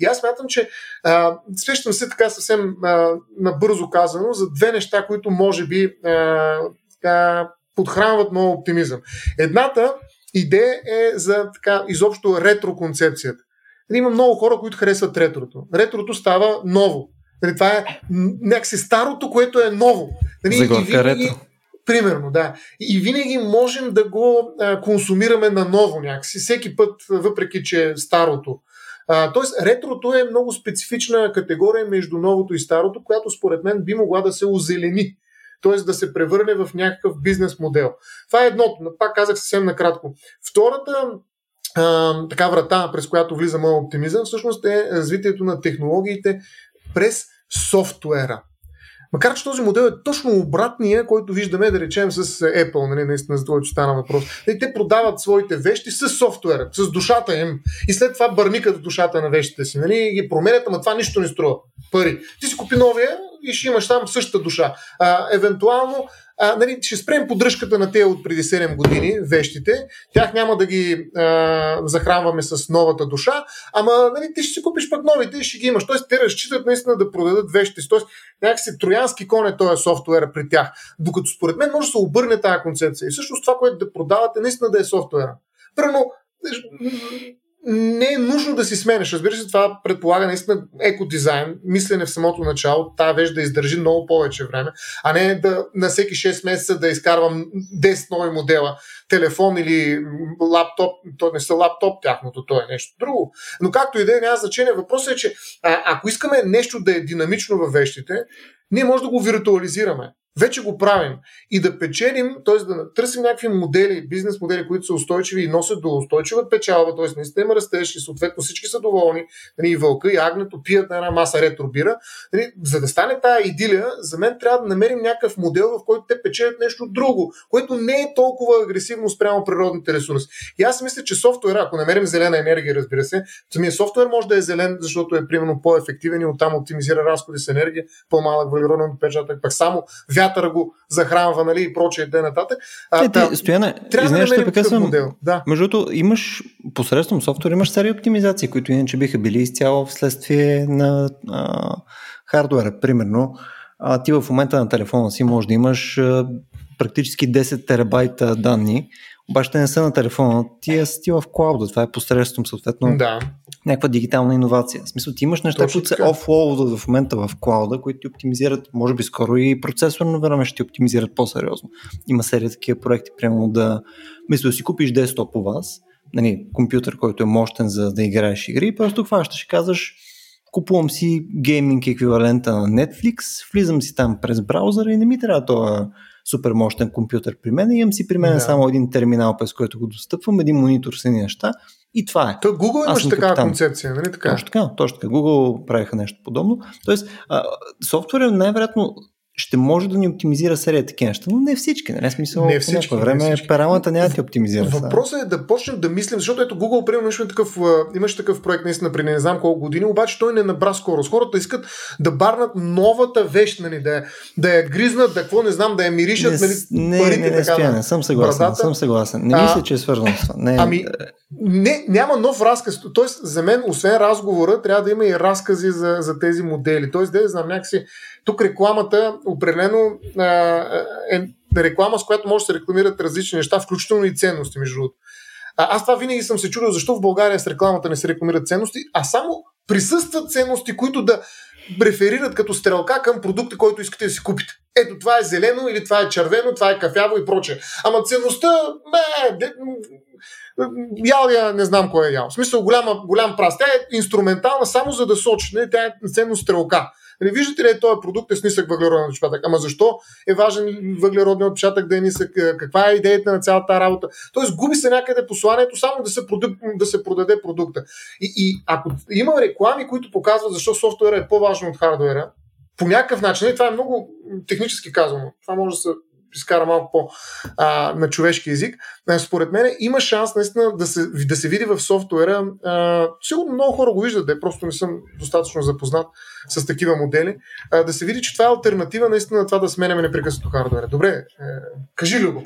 И аз смятам, че а, срещам се така съвсем а, набързо казано за две неща, които може би а, така, подхранват много оптимизъм. Едната идея е за така изобщо ретроконцепцията. Има много хора, които харесват ретрото. Ретрото става ново. Това е някакси старото, което е ново. Загорка ретро. Примерно, да. И винаги можем да го а, консумираме наново някакси, всеки път, въпреки че е старото. А, тоест, ретрото е много специфична категория между новото и старото, която според мен би могла да се озелени, т.е. да се превърне в някакъв бизнес модел. Това е едното, пак казах съвсем накратко. Втората а, така врата, през която влиза моят оптимизъм, всъщност е развитието на технологиите през софтуера. Макар че този модел е точно обратния, който виждаме, да речем, с Apple, нали, наистина, за това, че стана въпрос. И те продават своите вещи с софтуера, с душата им. И след това бърникат в душата на вещите си. Нали, ги променят, ама това нищо не струва пари. Ти си купи новия и ще имаш там същата душа. А, евентуално а, нали, ще спрем поддръжката на тея от преди седем години, вещите. Тях няма да ги а, захранваме с новата душа, ама нали, ти ще си купиш пък новите и ще ги имаш. Тоест, те разчитат наистина да продадат вещите си. Тоест, някакси троянски кон е този софтуер при тях. Докато според мен може да се обърне тази концепция. И всъщност това, което да продавате, наистина да е софтуера. Първо, не е нужно да си сменеш. Разбира се, това предполага наистина екодизайн, мислене в самото начало, тая вещ да издържи много повече време, а не да на всеки шест месеца да изкарвам десет нови модела. Телефон или лаптоп, то не са лаптоп тяхното, то е нещо друго. Но както и да е, няма значение. Въпросът е, че а, ако искаме нещо да е динамично във вещите, ние може да го виртуализираме. Вече го правим и да печелим, т.е. да търсим някакви модели, бизнес модели, които са устойчиви и носят до устойчива печалба, т.е. наистина има растеж и съответно всички са доволни, и вълка, и агнето пият на една маса ретро бира. За да стане тая идилия, за мен трябва да намерим някакъв модел, в който те печелят нещо друго, което не е толкова агресивно спрямо природните ресурси. И аз мисля, че софтуера, ако намерим зелена енергия, разбира се, самия софтуер може да е зелен, защото е примерно по-ефективен и оттам оптимизира разходи с енергия, по-малък въглероден отпечатък, пак само вятъра го захранва, нали, и прочее ден нататък. А, та, ти, Стояне, трябва да намерим такъв модел. Да. Между другото, имаш посредством софтуер, имаш серия оптимизации, които иначе биха били изцяло вследствие на а, хардуера. Примерно, а, ти в момента на телефона си можеш да имаш а, практически десет терабайта данни, обаче те не са на телефона, ти е си в клауда. Това е посредством съответно да. Някаква дигитална иновация. В смисъл, ти имаш неща, точно които се офлоудват в момента в клауда, които ти оптимизират, може би скоро и процесорно време ще ти оптимизират по-сериозно. Има серия такива проекти, прямо да мисля, си купиш десктоп у вас, нали, компютър, който е мощен за да играеш игри, и просто хващаш и казваш: купувам си гейминг еквивалента на Netflix, влизам си там през браузъра и не ми трябва това супер мощен компютър при мен, имам си при мен да. Само един терминал, през който го достъпвам, един монитор с едни неща и това е. То Google имаш такава концепция, нали така? Точно така, точно така. Google правиха нещо подобно. Тоест, а, софтуерът най-вероятно ще може да ни оптимизира серия такива неща, но не всички, нали? Смисъл, не всички, по някакво време пералната няма да ти оптимизира. Въпросът е да почнем да мислим, защото ето Google, примерно, имаше такъв, имаш такъв проект наистина при не знам колко години, обаче той не набра скорост. Хората искат да барнат новата вещ, нали, да, да я гризнат, да какво не знам, да я миришат, нали, не, парите. Не, не, не, така, не, не съм съгласен, не съм съгласен. Не мисля, а, че е свързано с това. Не, ами, не, няма нов разказ. Тоест, за мен, освен разговора, трябва да има и разкази за, за тези модели. Тоест, да знам някакси. Тук рекламата определено е реклама, с която може да се рекламират различни неща, включително и ценности, между другото. Аз това винаги съм се чудил, защо в България с рекламата не се рекламират ценности, а само присъстват ценности, които да преферират като стрелка към продукта, който искате да си купите. Ето, това е зелено, или това е червено, това е кафяво и прочее. Ама ценността, бе, ял я, не знам кой е ял. В смисъл, голям, голям праз. Тя е инструментална само за да сочи, не? Тя е ценност стрелка. Не виждате ли, този продукт е с нисък въглероден отпечатък? Ама защо е важен въглероден отпечатък да е нисък? Каква е идеята на цялата работа? Тоест, губи се някъде посланието само да се, продъп, да се продаде продукта. И, и ако има реклами, които показват защо софтуера е по-важен от хардуера, по някакъв начин, и това е много технически казано, това може да се изкара малко по а, на човешки език. Според мен има шанс наистина да се, да се види в софтуера. А, сигурно много хора го виждат, де, просто не съм достатъчно запознат с такива модели. А, да се види, че това е алтернатива наистина на това да сменяме непрекъснато хардуера. Добре, е, кажи, Любо.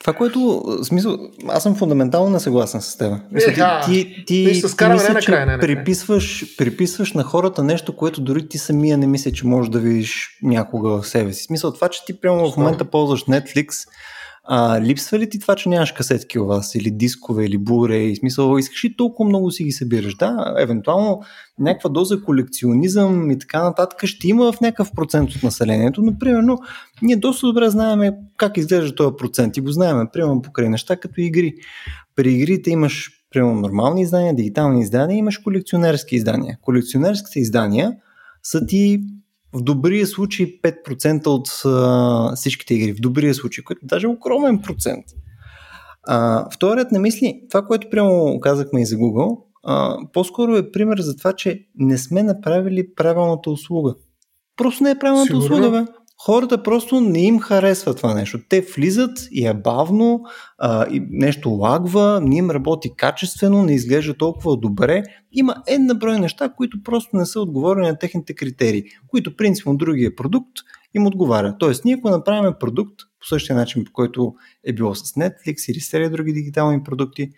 Това, което, в смисъл, аз съм фундаментално несъгласен с теб. Мисля, е, ти ти, ти, ти мисля, че край, не, не, не. Приписваш, приписваш на хората нещо, което дори ти самия не мисля, че можеш да видиш някога в себе си. В смисъл, това, че ти прямо в момента ползваш Netflix, а, липсва ли ти това, че нямаш касетки у вас, или дискове, или Blu-ray? В смисъл, искаш ли толкова много си ги събираш? Да, евентуално някаква доза колекционизъм и така нататък ще има в някакъв процент от населението, но примерно ние доста добре знаем как изглежда този процент и го знаем, примерно покрай неща като игри. При игрите имаш примерно нормални издания, дигитални издания, имаш колекционерски издания. Колекционерските издания са ти в добрия случай пет процента от а, всичките игри. В добрия случай, което даже е огромен процент. А, вторият на мисли, това, което прямо казахме и за Google, а, по-скоро е пример за това, че не сме направили правилната услуга. Просто не е правилната Сигурно? услуга, бе. Хората просто не им харесва това нещо. Те влизат и е бавно, а, и нещо лагва, не им работи качествено, не изглежда толкова добре. Има една брой неща, които просто не са отговорени на техните критерии, които принципно другия продукт им отговаря. Тоест, ние ако направим продукт по същия начин, по който е било с Netflix или серия други дигитални продукти,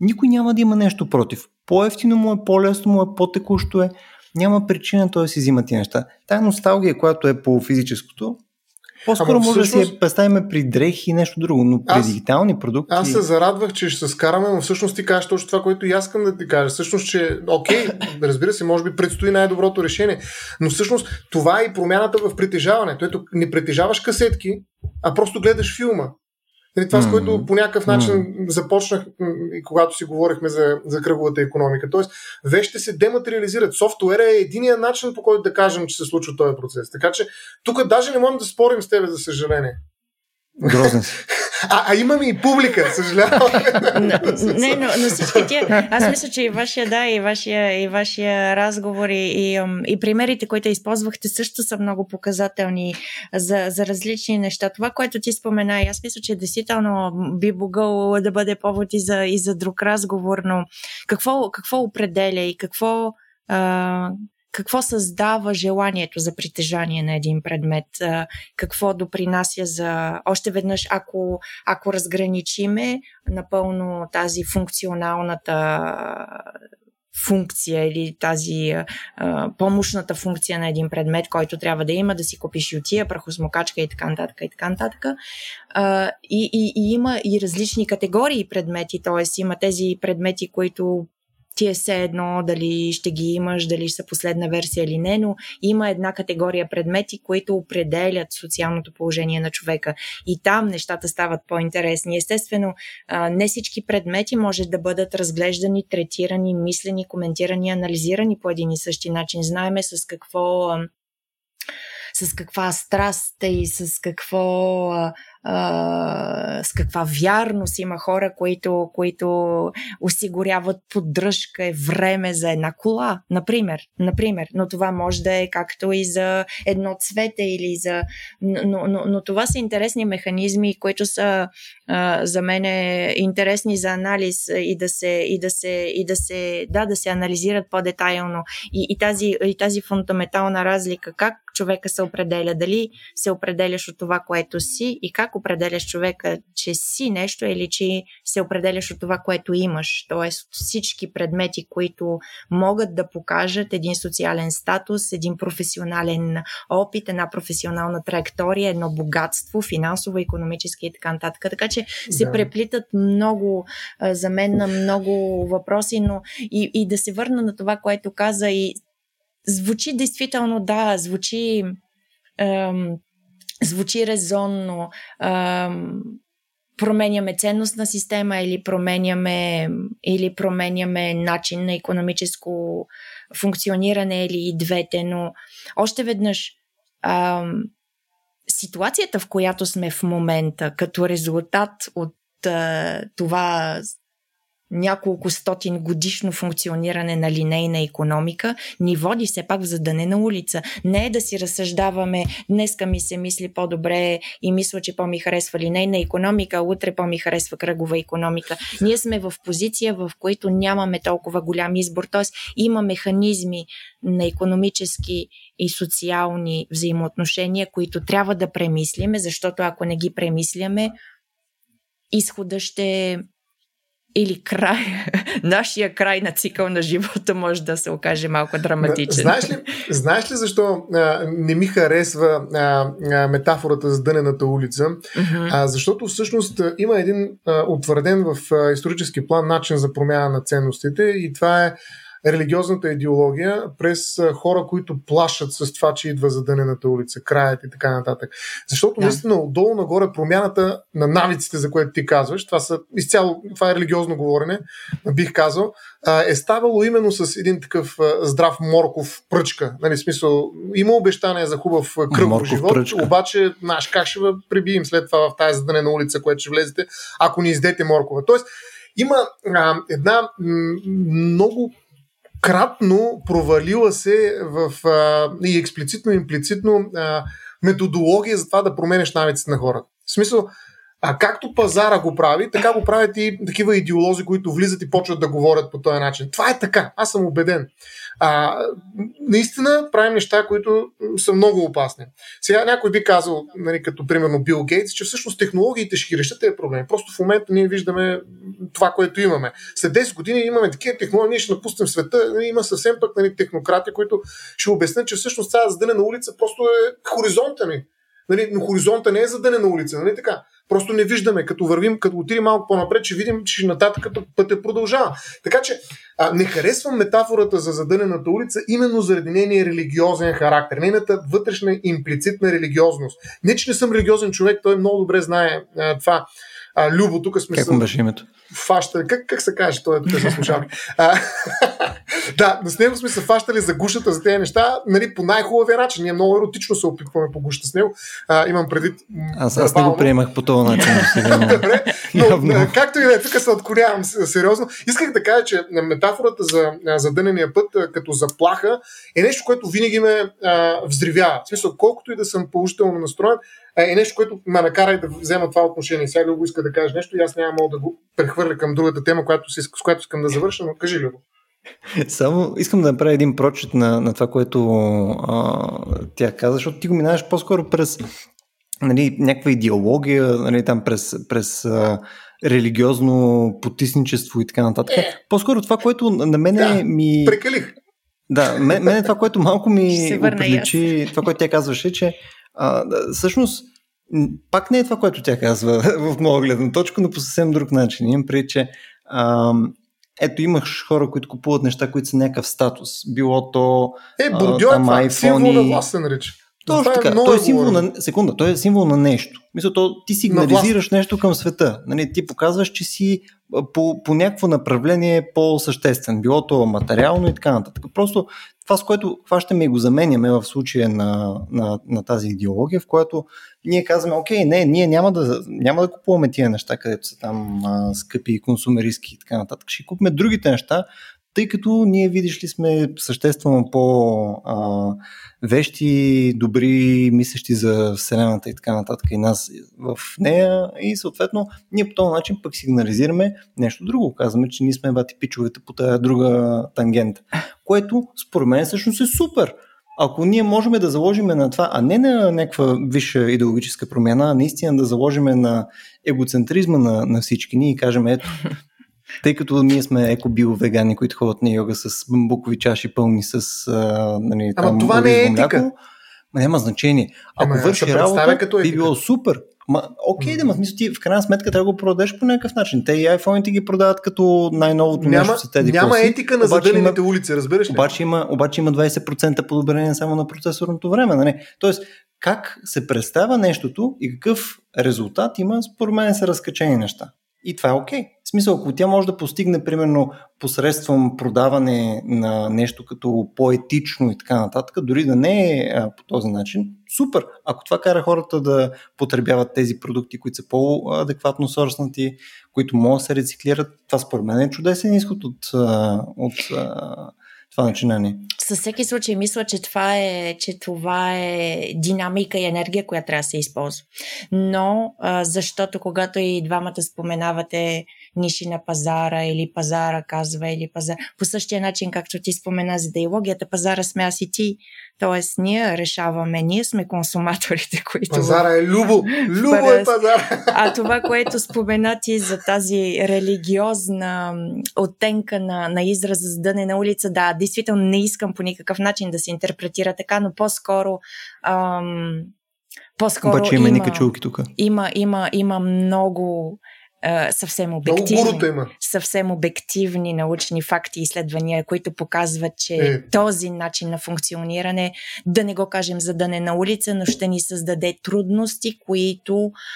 никой няма да има нещо против. По-евтино му е, по-лесно му е, по-текущо е. Няма причина той да си взима тия неща. Тая носталгия, която е по физическото, по-скоро всъщност може да си я представим при дрехи и нещо друго, но при аз, дигитални продукти... Аз се зарадвах, че ще се скараме, но всъщност ти кажеш точно това, което и аз искам да ти кажа. Всъщност, че окей, разбира се, може би предстои най-доброто решение, но всъщност това е и промяната в притежаването. Ето, не притежаваш касетки, а просто гледаш филма. Това, с което по някакъв начин mm. започнах, когато си говорихме за, за кръговата икономика. Тоест, вещите се дематериализират. Софтуера е единия начин, по който да кажем, че се случва този процес. Така че, тук даже не можем да спорим с тебе, за съжаление. Грозен си. А, а имаме и публика, съжалявам. Не, но, но всички тия... Аз мисля, че и вашия, да, и вашия, и вашия разговор и, и примерите, които използвахте, също са много показателни за, за различни неща. Това, което ти спомена, и аз мисля, че действително би могъл да бъде повод и за, и за друг разговор, но какво, какво определя и какво... А... Какво създава желанието за притежание на един предмет? Какво допринася за... Още веднъж, ако, ако разграничиме напълно тази функционалната функция или тази а, помощната функция на един предмет, който трябва да има, да си купиш ютия, прахосмокачка и така нататък и така нататък. А, и, и, и има и различни категории предмети, т.е. има тези предмети, които ти е все едно, дали ще ги имаш, дали ще са последна версия или не, но има една категория предмети, които определят социалното положение на човека. И там нещата стават по-интересни. Естествено, не всички предмети може да бъдат разглеждани, третирани, мислени, коментирани, анализирани по един и същи начин. Знаеме с какво... с каква страст и с какво а, с каква вярност има хора, които, които осигуряват поддръжка и време за една кола, например, например. Но това може да е както и за едно цвете или за... Но, но, но това са интересни механизми, които са а, за мен интересни за анализ и да се, и да се, и да се, да, да се анализират по-детайлно. И, и, тази, и тази фундаментална разлика, как човека се определя, дали се определяш от това, което си и как определяш човека, че си нещо или че се определяш от това, което имаш. Тоест всички предмети, които могат да покажат един социален статус, един професионален опит, една професионална траектория, едно богатство, финансово, икономически и така нататък. Така че се да. преплитат много, за мен, на много въпроси, но и, и да се върна на това, което каза и звучи действително, да, звучи, ем, звучи резонно. Ем, променяме ценностна система или променяме, или променяме начин на икономическо функциониране или и двете, но още веднъж ем, ситуацията, в която сме в момента, като резултат от е, това няколко стотин годишно функциониране на линейна икономика ни води все пак в задънена улица. Не е да си разсъждаваме, днеска ми се мисли по-добре и мисля, че по-ми харесва линейна икономика, а утре по-ми харесва кръгова икономика. Ние сме в позиция, в която нямаме толкова голям избор, т.е. има механизми на икономически и социални взаимоотношения, които трябва да премислиме, защото ако не ги премисляме, изходът ще или край, нашия край на цикъл на живота може да се окаже малко драматичен. Знаеш ли, знаеш ли защо а, не ми харесва а, а, метафората за дънената улица? Mm-hmm. А, защото всъщност има един а, утвърден в а, исторически план начин за промяна на ценностите и това е религиозната идеология през а, хора, които плашат с това, че идва за дънената улица, краят и така нататък. Защото да. наистина отдолу нагоре промяната на навиците, за което ти казваш, това са изцяло, това е религиозно говорене, бих казал, а, е ставало именно с един такъв а, здрав морков пръчка. Нали, смисъл, има обещание за хубав кръгов живот, пръчка. Обаче наш, как ще прибием след това в тази задънена улица, което ще влезете, ако ни издете моркова. Тоест, има а, една м- много кратно провалила се в, а, и експлицитно, имплицитно а, методология за това да променеш навиците на хората. В смисъл, а както пазара го прави, така го правят и такива идеолози, които влизат и почват да говорят по този начин. Това е така, аз съм убеден. А, наистина правим неща, които са много опасни. Сега някой би казал, нали, като примерно Бил Гейтс, че всъщност технологиите ще ги решат тези проблеми. Просто в момента ние виждаме това, което имаме. След десет години имаме такива технологии, ние ще напуснем света. Има съвсем пък, нали, технократи, които ще обяснят, че всъщност тази задънена улица просто е хоризонта ми. Нали, но хоризонта не е задънена улица, нали така? Просто не виждаме, като вървим, като отидем малко по-напред, ще видим, че нататък пътя продължава. Така че а, не харесвам метафората за задънената улица именно заради нейния религиозен характер, нейната вътрешна имплицитна религиозност. Не, че не съм религиозен човек, той много добре знае а, това. А, Любо, тук сме... Как му беше името? Фащали. Как, как се каже, той е тук за слушалки? Да, с него сме се фащали за гушата, за тези неща, нали, по най-хубавия начин. Ние много еротично се опитваме по гушата с него. А, имам предвид... Аз, аз не го приемах по този начин. Добре, но както и да е, тук се отклонявам сериозно. Исках да кажа, че метафората за задънения път като заплаха е нещо, което винаги ме а, взривява. В смисъл, колкото и да съм положително настроен, е нещо, което ме накара и да взема това отношение. Сега Любо иска да кажа нещо и аз няма мога да го прехвърля към другата тема, която си, с която искам да завърша, но кажи, Любо. Само искам да направя един прочит на, на това, което а, тя каза, защото ти го минаваш по-скоро през, нали, някаква идеология, нали, там през, през а, религиозно потисничество и така нататък. Е. По-скоро това, което на мене да, ми... Прекалих. Да, мен, мен е това, което малко ми оприличи, това, което тя казваше, че А, всъщност, пак не е това, което тя казва в моя гледна точка, но по съвсем друг начин. Имам преди, че а, ето имаш хора, които купуват неща, които са някакъв статус. Било то е, бурдио, там iPhone. Е, символ на власт се нарича. Точно така. Е той, е символ на, секунда, той е символ на нещо. Мисля, то, ти сигнализираш нещо към света. Нали, ти показваш, че си по, по някакво направление по-съществен. Било то материално и така нататък. Просто това, с което хващаме и го заменяме в случая на, на, на тази идеология, в която ние казваме, окей, не, ние няма да, няма да купуваме тия неща, където са там а, скъпи консумериски и така нататък. Ще купим другите неща, тъй като ние, видиш ли, сме съществено по-вещи, добри, мислещи за Вселената и така нататък и нас в нея и съответно ние по този начин пък сигнализираме нещо друго. Казваме, че ние сме бати пичовете по тази друга тангента, което според мен всъщност е супер. Ако ние можем да заложим на това, а не на някаква висша идеологическа промяна, а наистина да заложим на егоцентризма на, на всички ние и кажем, ето, тъй като ние сме еко-био-вегани, които ходят на йога с бамбукови чаши пълни с... А, нали, там, ама това не е етика. Няма значение. Ако ама, върши работа, би било супер. Ма, окей, да, ма, смисъл, ти в крайна сметка трябва да го продадеш по някакъв начин. Те и айфоните ги продават като най-новото няма, нещо с тези. Няма етика на задънените улици, разбираш ли? Обаче има, обаче има двайсет процента подобрение само на процесорното време. Нали? Тоест, как се представя нещото и какъв резултат има, според мен са разкачени неща. И това е окей. В смисъл, ако тя може да постигне, примерно, посредством продаване на нещо като по-етично и така нататък, дори да не е а, по този начин, супер! Ако това кара хората да потребяват тези продукти, които са по-адекватно сорснати, които могат да се рециклират, това според мен е чудесен изход от... от това начинание. Със всеки случай мисля, че това, е, че това е динамика и енергия, която трябва да се използва. Но а, защото когато и двамата споменавате ниши на пазара или пазара казва или пазара, по същия начин както ти спомена за идеологията, пазара сме аз и ти. Тоест ние решаваме, ние сме консуматорите, които... Пазара е любо! Любо е пазара! А това, което спомена ти за тази религиозна оттенка на, на израза за дъне на улица, да, действително не искам по никакъв начин да се интерпретира така, но по-скоро... Ам, по-скоро обаче има, има, има, има, има, има много... съвсем обективни, съвсем обективни научни факти и изследвания, които показват, че е. този начин на функциониране, да не го кажем за дъне на улица, но ще ни създаде трудности, които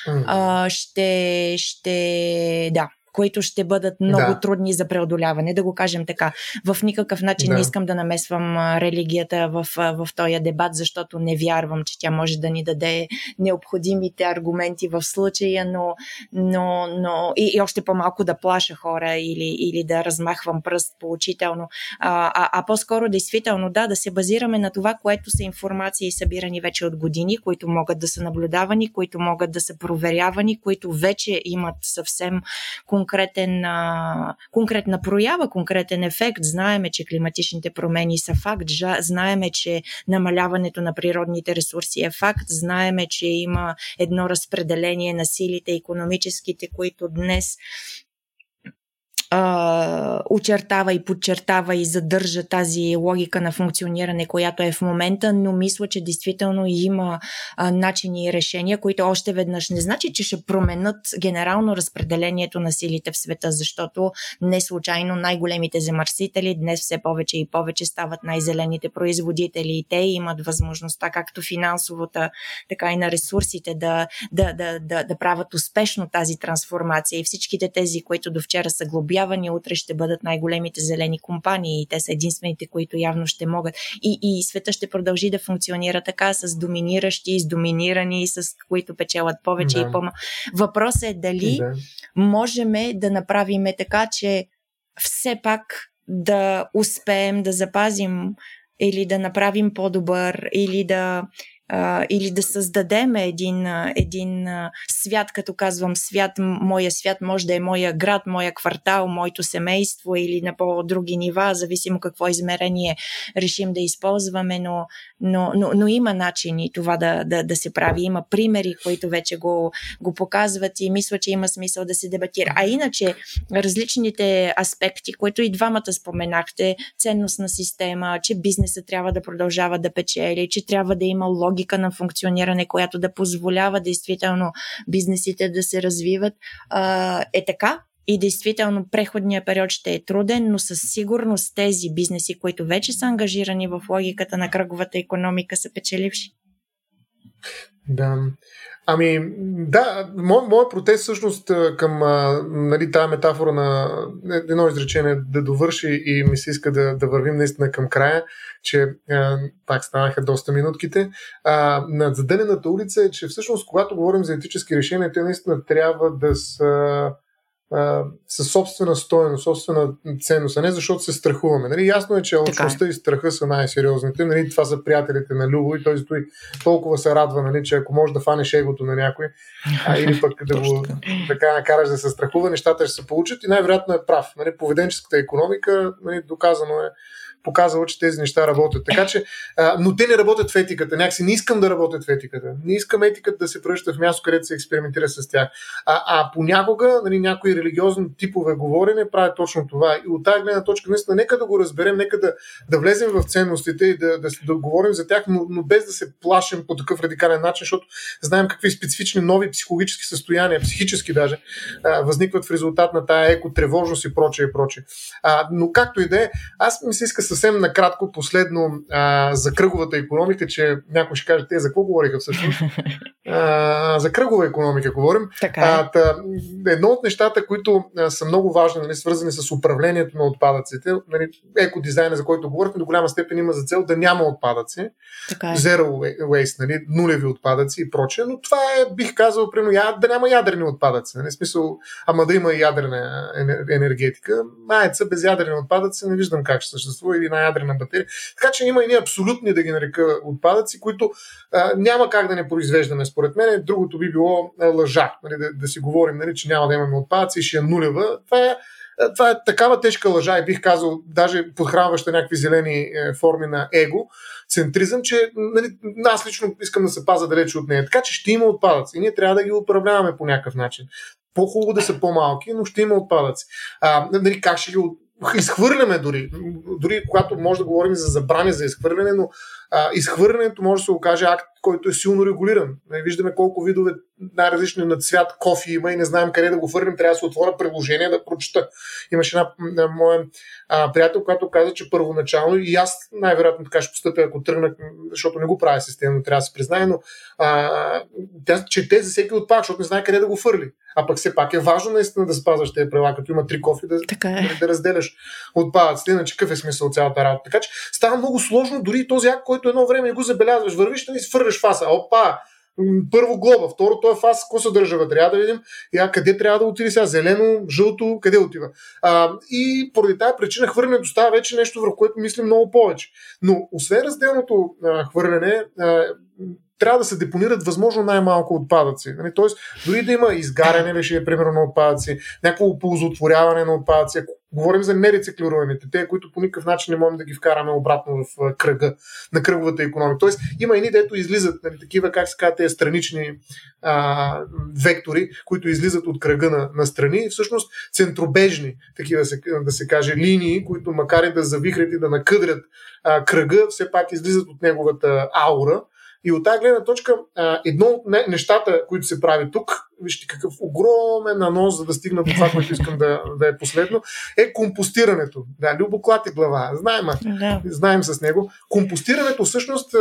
mm. а, ще, ще да, които ще бъдат много да. трудни за преодоляване, да го кажем така. В никакъв начин да. не искам да намесвам религията в, в този дебат, защото не вярвам, че тя може да ни даде необходимите аргументи в случая, но, но, но и, и още по-малко да плаша хора или, или да размахвам пръст поучително. А, а, а по-скоро, действително, да, да се базираме на това, което са информации събирани вече от години, които могат да са наблюдавани, които могат да са проверявани, които вече имат съвсем конкретно конкретна проява, конкретен ефект. Знаеме, че климатичните промени са факт, знаеме, че намаляването на природните ресурси е факт, знаеме, че има едно разпределение на силите икономическите, които днес а, очертава и подчертава и задържа тази логика на функциониране, която е в момента, но мисля, че действително има а, начини и решения, които още веднъж не значи, че ще променят генерално разпределението на силите в света, защото не случайно най-големите замърсители днес все повече и повече стават най-зелените производители и те имат възможността, както финансовата, така и на ресурсите, да, да, да, да, да правят успешно тази трансформация и всичките тези, които до вчера са глобявани, утре ще бъдат най-големите зелени компании и те са единствените, които явно ще могат. И, и света ще продължи да функционира така, с доминиращи, с доминирани, с които печелят повече да. и по-малко. Въпросът е дали да. можем да направим така, че все пак да успеем да запазим или да направим по-добър, или да... или да създадем един, един свят, като казвам свят, моя свят може да е моя град, моя квартал, моето семейство или на по-други нива, зависимо какво измерение решим да използваме, но, но, но, но има начини това да, да, да се прави. Има примери, които вече го, го показват и мисля, че има смисъл да се дебатира. А иначе различните аспекти, които и двамата споменахте, ценностна система, че бизнесът трябва да продължава да печели, че трябва да има логика на функциониране, която да позволява действително бизнесите да се развиват, е така. И действително преходният период ще е труден, но със сигурност тези бизнеси, които вече са ангажирани в логиката на кръговата икономика, са печеливши. Да. Ами, да, моят мой протест всъщност към нали, тази метафора на едно изречение да довърши и ми се иска да, да вървим наистина към края, че а, пак станаха доста минутките. А, на задънената улица е, че всъщност когато говорим за етически решения, те наистина трябва да са със собствена стойност, собствена ценност, а не защото се страхуваме. Нали, ясно е, че алчността и страха са най-сериозните. Нали, това са приятелите на Любо и той, той толкова се радва, нали, че ако може да фанеш егото на някой а, или пък да го така накараш да се страхува, нещата ще се получат и най-вероятно е прав. Нали, поведенческата икономика, нали, доказано е, показало, че тези неща работят. Така че, а, но те не работят в етиката. Някакси не искам да работят в етиката. Не искам етиката да се превръща в място, където се експериментира с тях. А, а понякога нали, някои религиозни типове говорене правят точно това. И от тази гледна точка, наистина, нека да го разберем, нека да, да влезем в ценностите и да, да, да, да говорим за тях, но, но без да се плашим по такъв радикален начин, защото знаем какви специфични нови психологически състояния, психически даже, а, възникват в резултат на тая екотревожност и прочее, и прочее. А, но както и да е, аз ми се иска съвсем накратко, последно а, за кръговата икономика, че някой ще каже, те за какво говориха всъщност. А, А, за кръгова економика говорим. Така е. а, та, едно от нещата, които а, са много важни, нали, свързани с управлението на отпадъците, нали, екодизайна, за който говорихме, до голяма степен има за цел да няма отпадъци. Така е. Zero waste, нали, нулеви отпадъци и прочее, но това е, бих казал, примерно, я, да няма ядрени отпадъци. Нали, в смисъл, ама да има и ядрена енергетика. Маеца без ядрени отпадъци не виждам как ще съществува, или на ядрена батерия. Така че има и ние абсолютни, да ги нарека, отпадъци, които а, няма как да не произвеждаме. Според мен, другото би било лъжа. Нали, да, да си говорим, нали, че няма да имаме отпадъци и ще е нулева. Това е, това е такава тежка лъжа и бих казал, даже подхранваща някакви зелени форми на его, центризъм, че, нали, аз лично искам да се паза далече от нея. Така че ще има отпадъци и ние трябва да ги управляваме по някакъв начин. По-хубаво да са по-малки, но ще има отпадъци. А, нали, как ще ги изхвърляме дори, дори когато може да говорим за забрани за изхвърляне, но а, изхвърлянето може да се окаже акт, който е силно регулиран. Не виждаме колко видове най-различни на цвят кофи има и не знаем къде да го хвърлим. Трябва да се отворя приложение да прочета. Имаше една а, моя а, приятел, която каза, че първоначално и аз най-вероятно така ще постъпя, ако тръгна, защото не го правя системно, трябва да се признае, но а, тя чете за всеки отпак, защото не знае къде да го хвърли. А пък все пак е важно наистина да спазваш тези правила, като има три кофи, да, е. да разделяш отпадъците, иначе какъв е смисъл цялата работа. Така че става много сложно, дори този акт, който едно време го забелязваш, вървиш и свърляш фаса. Опа! Първо глоба, второ този фас, какво се държа вътре, трябва да видим я, къде трябва да отиде сега, зелено, жълто, къде отива. А, и поради тази причина хвърлянето става вече нещо, върху което мислим много повече. Но освен разделното а, хвърляне, а, трябва да се депонират възможно най-малко отпадъци. Нали? Тоест, дори да има изгаряне, беше, примерно, на отпадъци, някакво оползотворяване на отпадъци. Ако говорим за нерециклируемите, те, които по никакъв начин не можем да ги вкараме обратно в кръга, на кръговата икономика. Тоест, има едни, дето излизат, нали, такива, как се казват, тези странични а, вектори, които излизат от кръга на, на страни и всъщност центробежни, такива да се, да се каже, линии, които макар и да завихрят и да накъдрят а, кръга, все пак излизат от неговата аура. И от тази гледна точка, едно от нещата, които се прави тук, вижте какъв огромен нанос, за да стигна до това, което искам да, да е последно, е компостирането. Да, Любо клати глава. Знаем, да. знаем с него. Компостирането, всъщност,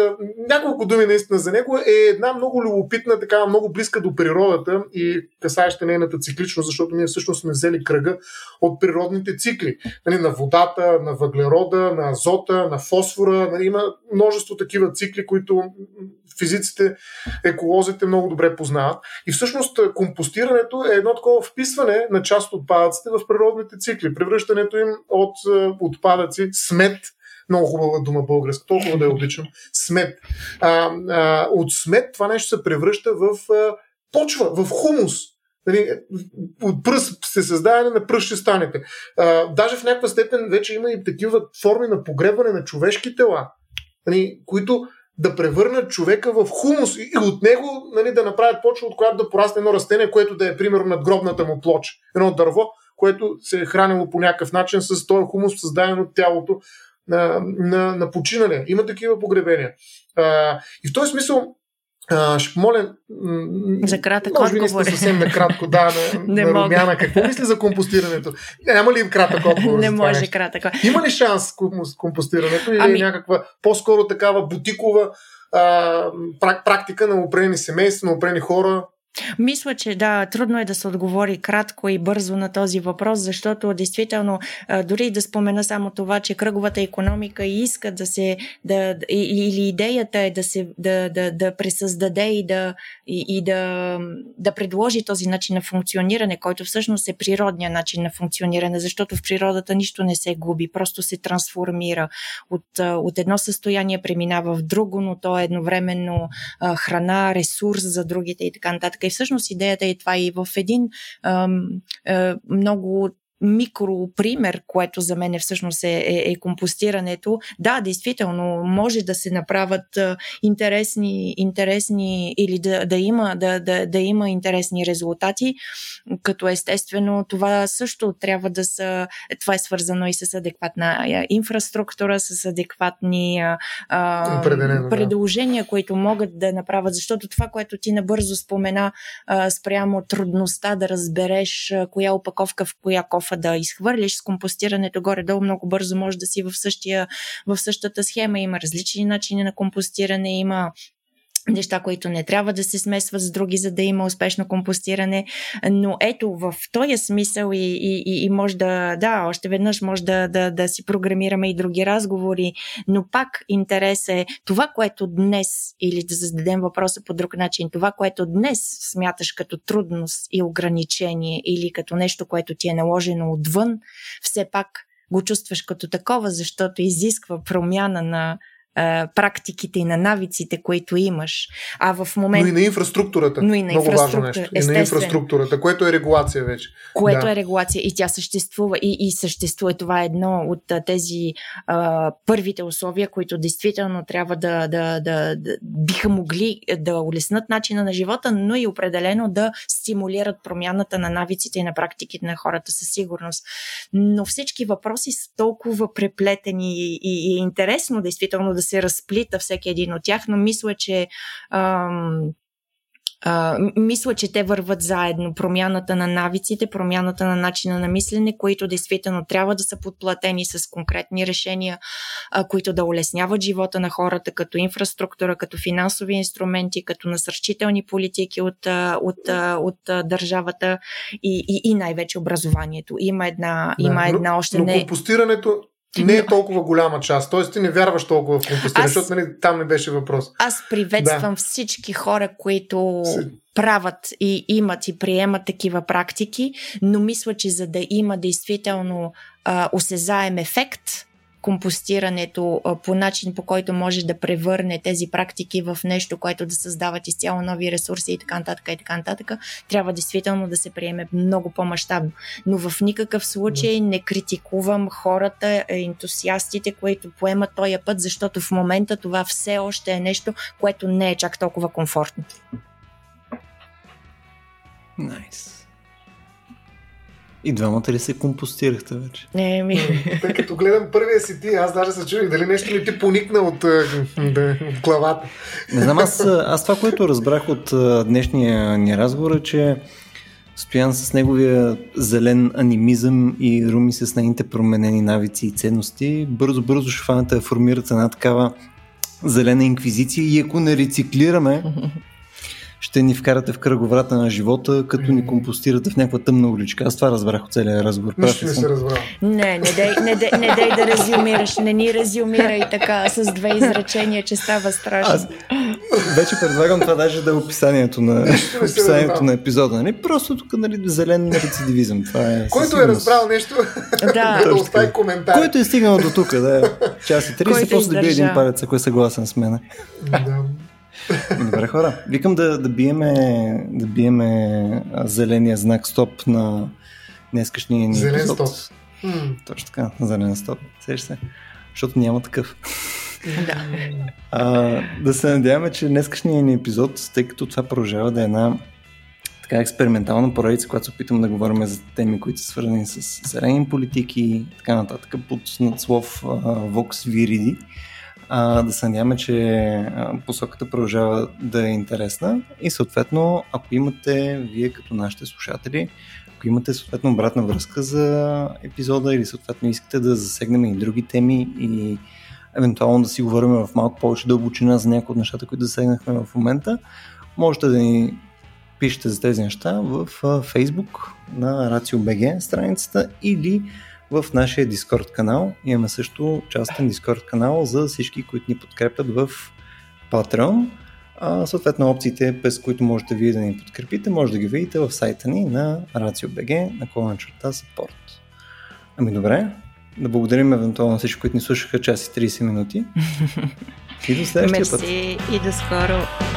няколко думи наистина за него, е една много любопитна, така много близка до природата и касаеща нейната цикличност, защото ние всъщност сме взели кръга от природните цикли. Нали, на водата, на въглерода, на азота, на фосфора. Нали, има множество такива цикли, които физиците, еколозите много добре познават. И всъщност компостирането е едно такова вписване на част от отпадъците в природните цикли. Превръщането им от отпадъци, смет, много хубава дума българска, толкова да я обичам, смет. А, а, от смет това нещо се превръща в а, почва, в хумус. Нали, от пръст се създаване, на пръст ще станете. А, даже в някаква степен вече има и такива форми на погребване на човешки тела, нали, които да превърнат човека в хумус и от него, нали, да направят почва, от която да порасне едно растение, което да е, примерно, надгробната му плоча. Едно дърво, което се е хранило по някакъв начин с този хумус, създаден от тялото на, на, на починалия. Има такива погребения. А, и в този смисъл а, ще помоля за кратък може отговор. Може би не съвсем накратко, да, на, на Румяна. Какво мисли за компостирането? Няма ли кратък отговор? Не може кратък. Има ли шанс с компостирането или ами... някаква по-скоро такава бутикова а, практика на определени семейства, на определени хора? Мисля, че да, трудно е да се отговори кратко и бързо на този въпрос, защото действително, дори да спомена само това, че кръговата икономика иска да се, да, или идеята е да се да, да, да пресъздаде и, да, и, и да, да предложи този начин на функциониране, който всъщност е природният начин на функциониране, защото в природата нищо не се губи, просто се трансформира. От, от едно състояние преминава в друго, но то е едновременно храна, ресурс за другите и така нататък. И всъщност идеята е това и в един ам, а, много микропример, което за мен всъщност е, е, е компостирането. Да, действително, може да се направят а, интересни, интересни или да, да, има, да, да, да има интересни резултати, като естествено това също трябва да са, това е свързано и с адекватна инфраструктура, с адекватни а, предложения, да. които могат да направят, защото това, което ти набързо спомена а, спрямо трудността да разбереш а, коя опаковка в коя кофа да изхвърлиш, с компостирането горе-долу много бързо може да си в, същия, в същата схема. Има различни начини на компостиране, има неща, които не трябва да се смесват с други, за да има успешно компостиране. Но ето, в този смисъл и, и, и може да, да, още веднъж може да, да, да си програмираме и други разговори, но пак интерес е това, което днес, или да зададем въпроса по друг начин, това, което днес смяташ като трудност и ограничение или като нещо, което ти е наложено отвън, все пак го чувстваш като такова, защото изисква промяна на практиките и на навиците, които имаш. А в момент... Но и на инфраструктурата. Но и на много инфраструктура, важно нещо. Естествено. И на инфраструктурата, което е регулация вече. Което да. е регулация и тя съществува и, и съществува. Това е едно от тези а, първите условия, които действително трябва да, да, да, да биха могли да улеснат начина на живота, но и определено да стимулират промяната на навиците и на практиките на хората със сигурност. Но всички въпроси са толкова преплетени и, и, и интересно действително да се разплита всеки един от тях, но мисля, че ам, а, мисля, че те върват заедно. Промяната на навиците, промяната на начина на мислене, които действително трябва да са подплатени с конкретни решения, а, които да улесняват живота на хората, като инфраструктура, като финансови инструменти, като насърчителни политики от, от, от, от държавата и, и, и най-вече образованието. Има една, да, има една още но, не... Но компостирането... Не е толкова голяма част, т.е. ти не вярваш толкова в компостиране, защото нали, там не беше въпрос. Аз приветствам да. всички хора, които Си... правят и имат и приемат такива практики, но мисля, че за да има действително а, осезаем ефект, компостирането по начин, по който може да превърне тези практики в нещо, което да създават изцяло нови ресурси и така нататък и така нататък, трябва действително да се приеме много по-мащабно. Но в никакъв случай не критикувам хората, ентусиастите, които поемат този път, защото в момента това все още е нещо, което не е чак толкова комфортно. Найс. И двамата ли се компостирахте вече? Не, ми. Тъй като гледам първия си ти, аз даже се чудих дали нещо ли ти поникна от, да, от главата. Не знам, аз, аз това, което разбрах от днешния ни разговор е, че Стоян с неговия зелен анимизъм и Руми с нейните променени навици и ценности, бързо-бързо ще фаната формират една такава зелена инквизиция и ако не рециклираме, ще ни вкарате в кръговрата на живота, като ни компостирате в някаква тъмна уличка. Аз това разбрах от целия разговор. Нищо не се разбрах. Не, не дай, не, дай, не дай да резюмираш. Не ни резюмирай така с две изречения, че става страшно. Аз вече предлагам това даже да е описанието на, описанието на епизода. Нали? Просто тук нали, зелен рецидивизъм. Това е, който е разбрал нещо, да, да остави коментар. Който е стигнал до тук, да. Час и тридесет, после да бие един парец, ако е съгласен с мене. Да. Добре хора, викам да, да биеме да биеме зеления знак стоп на днескашния ни зелен епизод. Стоп. Точно така, зелен стоп. Сеш се, защото няма такъв. Да. А, да се надяваме, че днескашния ни епизод, тъй като това продължава да е една така експериментална поредица, когато се опитам да говорим за теми, които са свързани с зелени политики и така нататък, под надслов Vox Viridi. А, да се надяваме, че посоката продължава да е интересна и съответно, ако имате вие като нашите слушатели, ако имате съответно обратна връзка за епизода или съответно искате да засегнем и други теми и евентуално да си говорим в малко повече дълбочина за някои от нещата, които засегнахме в момента, можете да ни пишете за тези неща в Facebook на RatioBG страницата или в нашия Discord канал. Имаме също частен Discord канал за всички, които ни подкрепят в Patreon. А, съответно опциите, без които можете вие да ни подкрепите, може да ги видите в сайта ни на RatioBG на колона черта support. Ами добре, да благодарим евентуално всички, които ни слушаха час и тридесет минути. И до следващия път. Мерси и до скоро.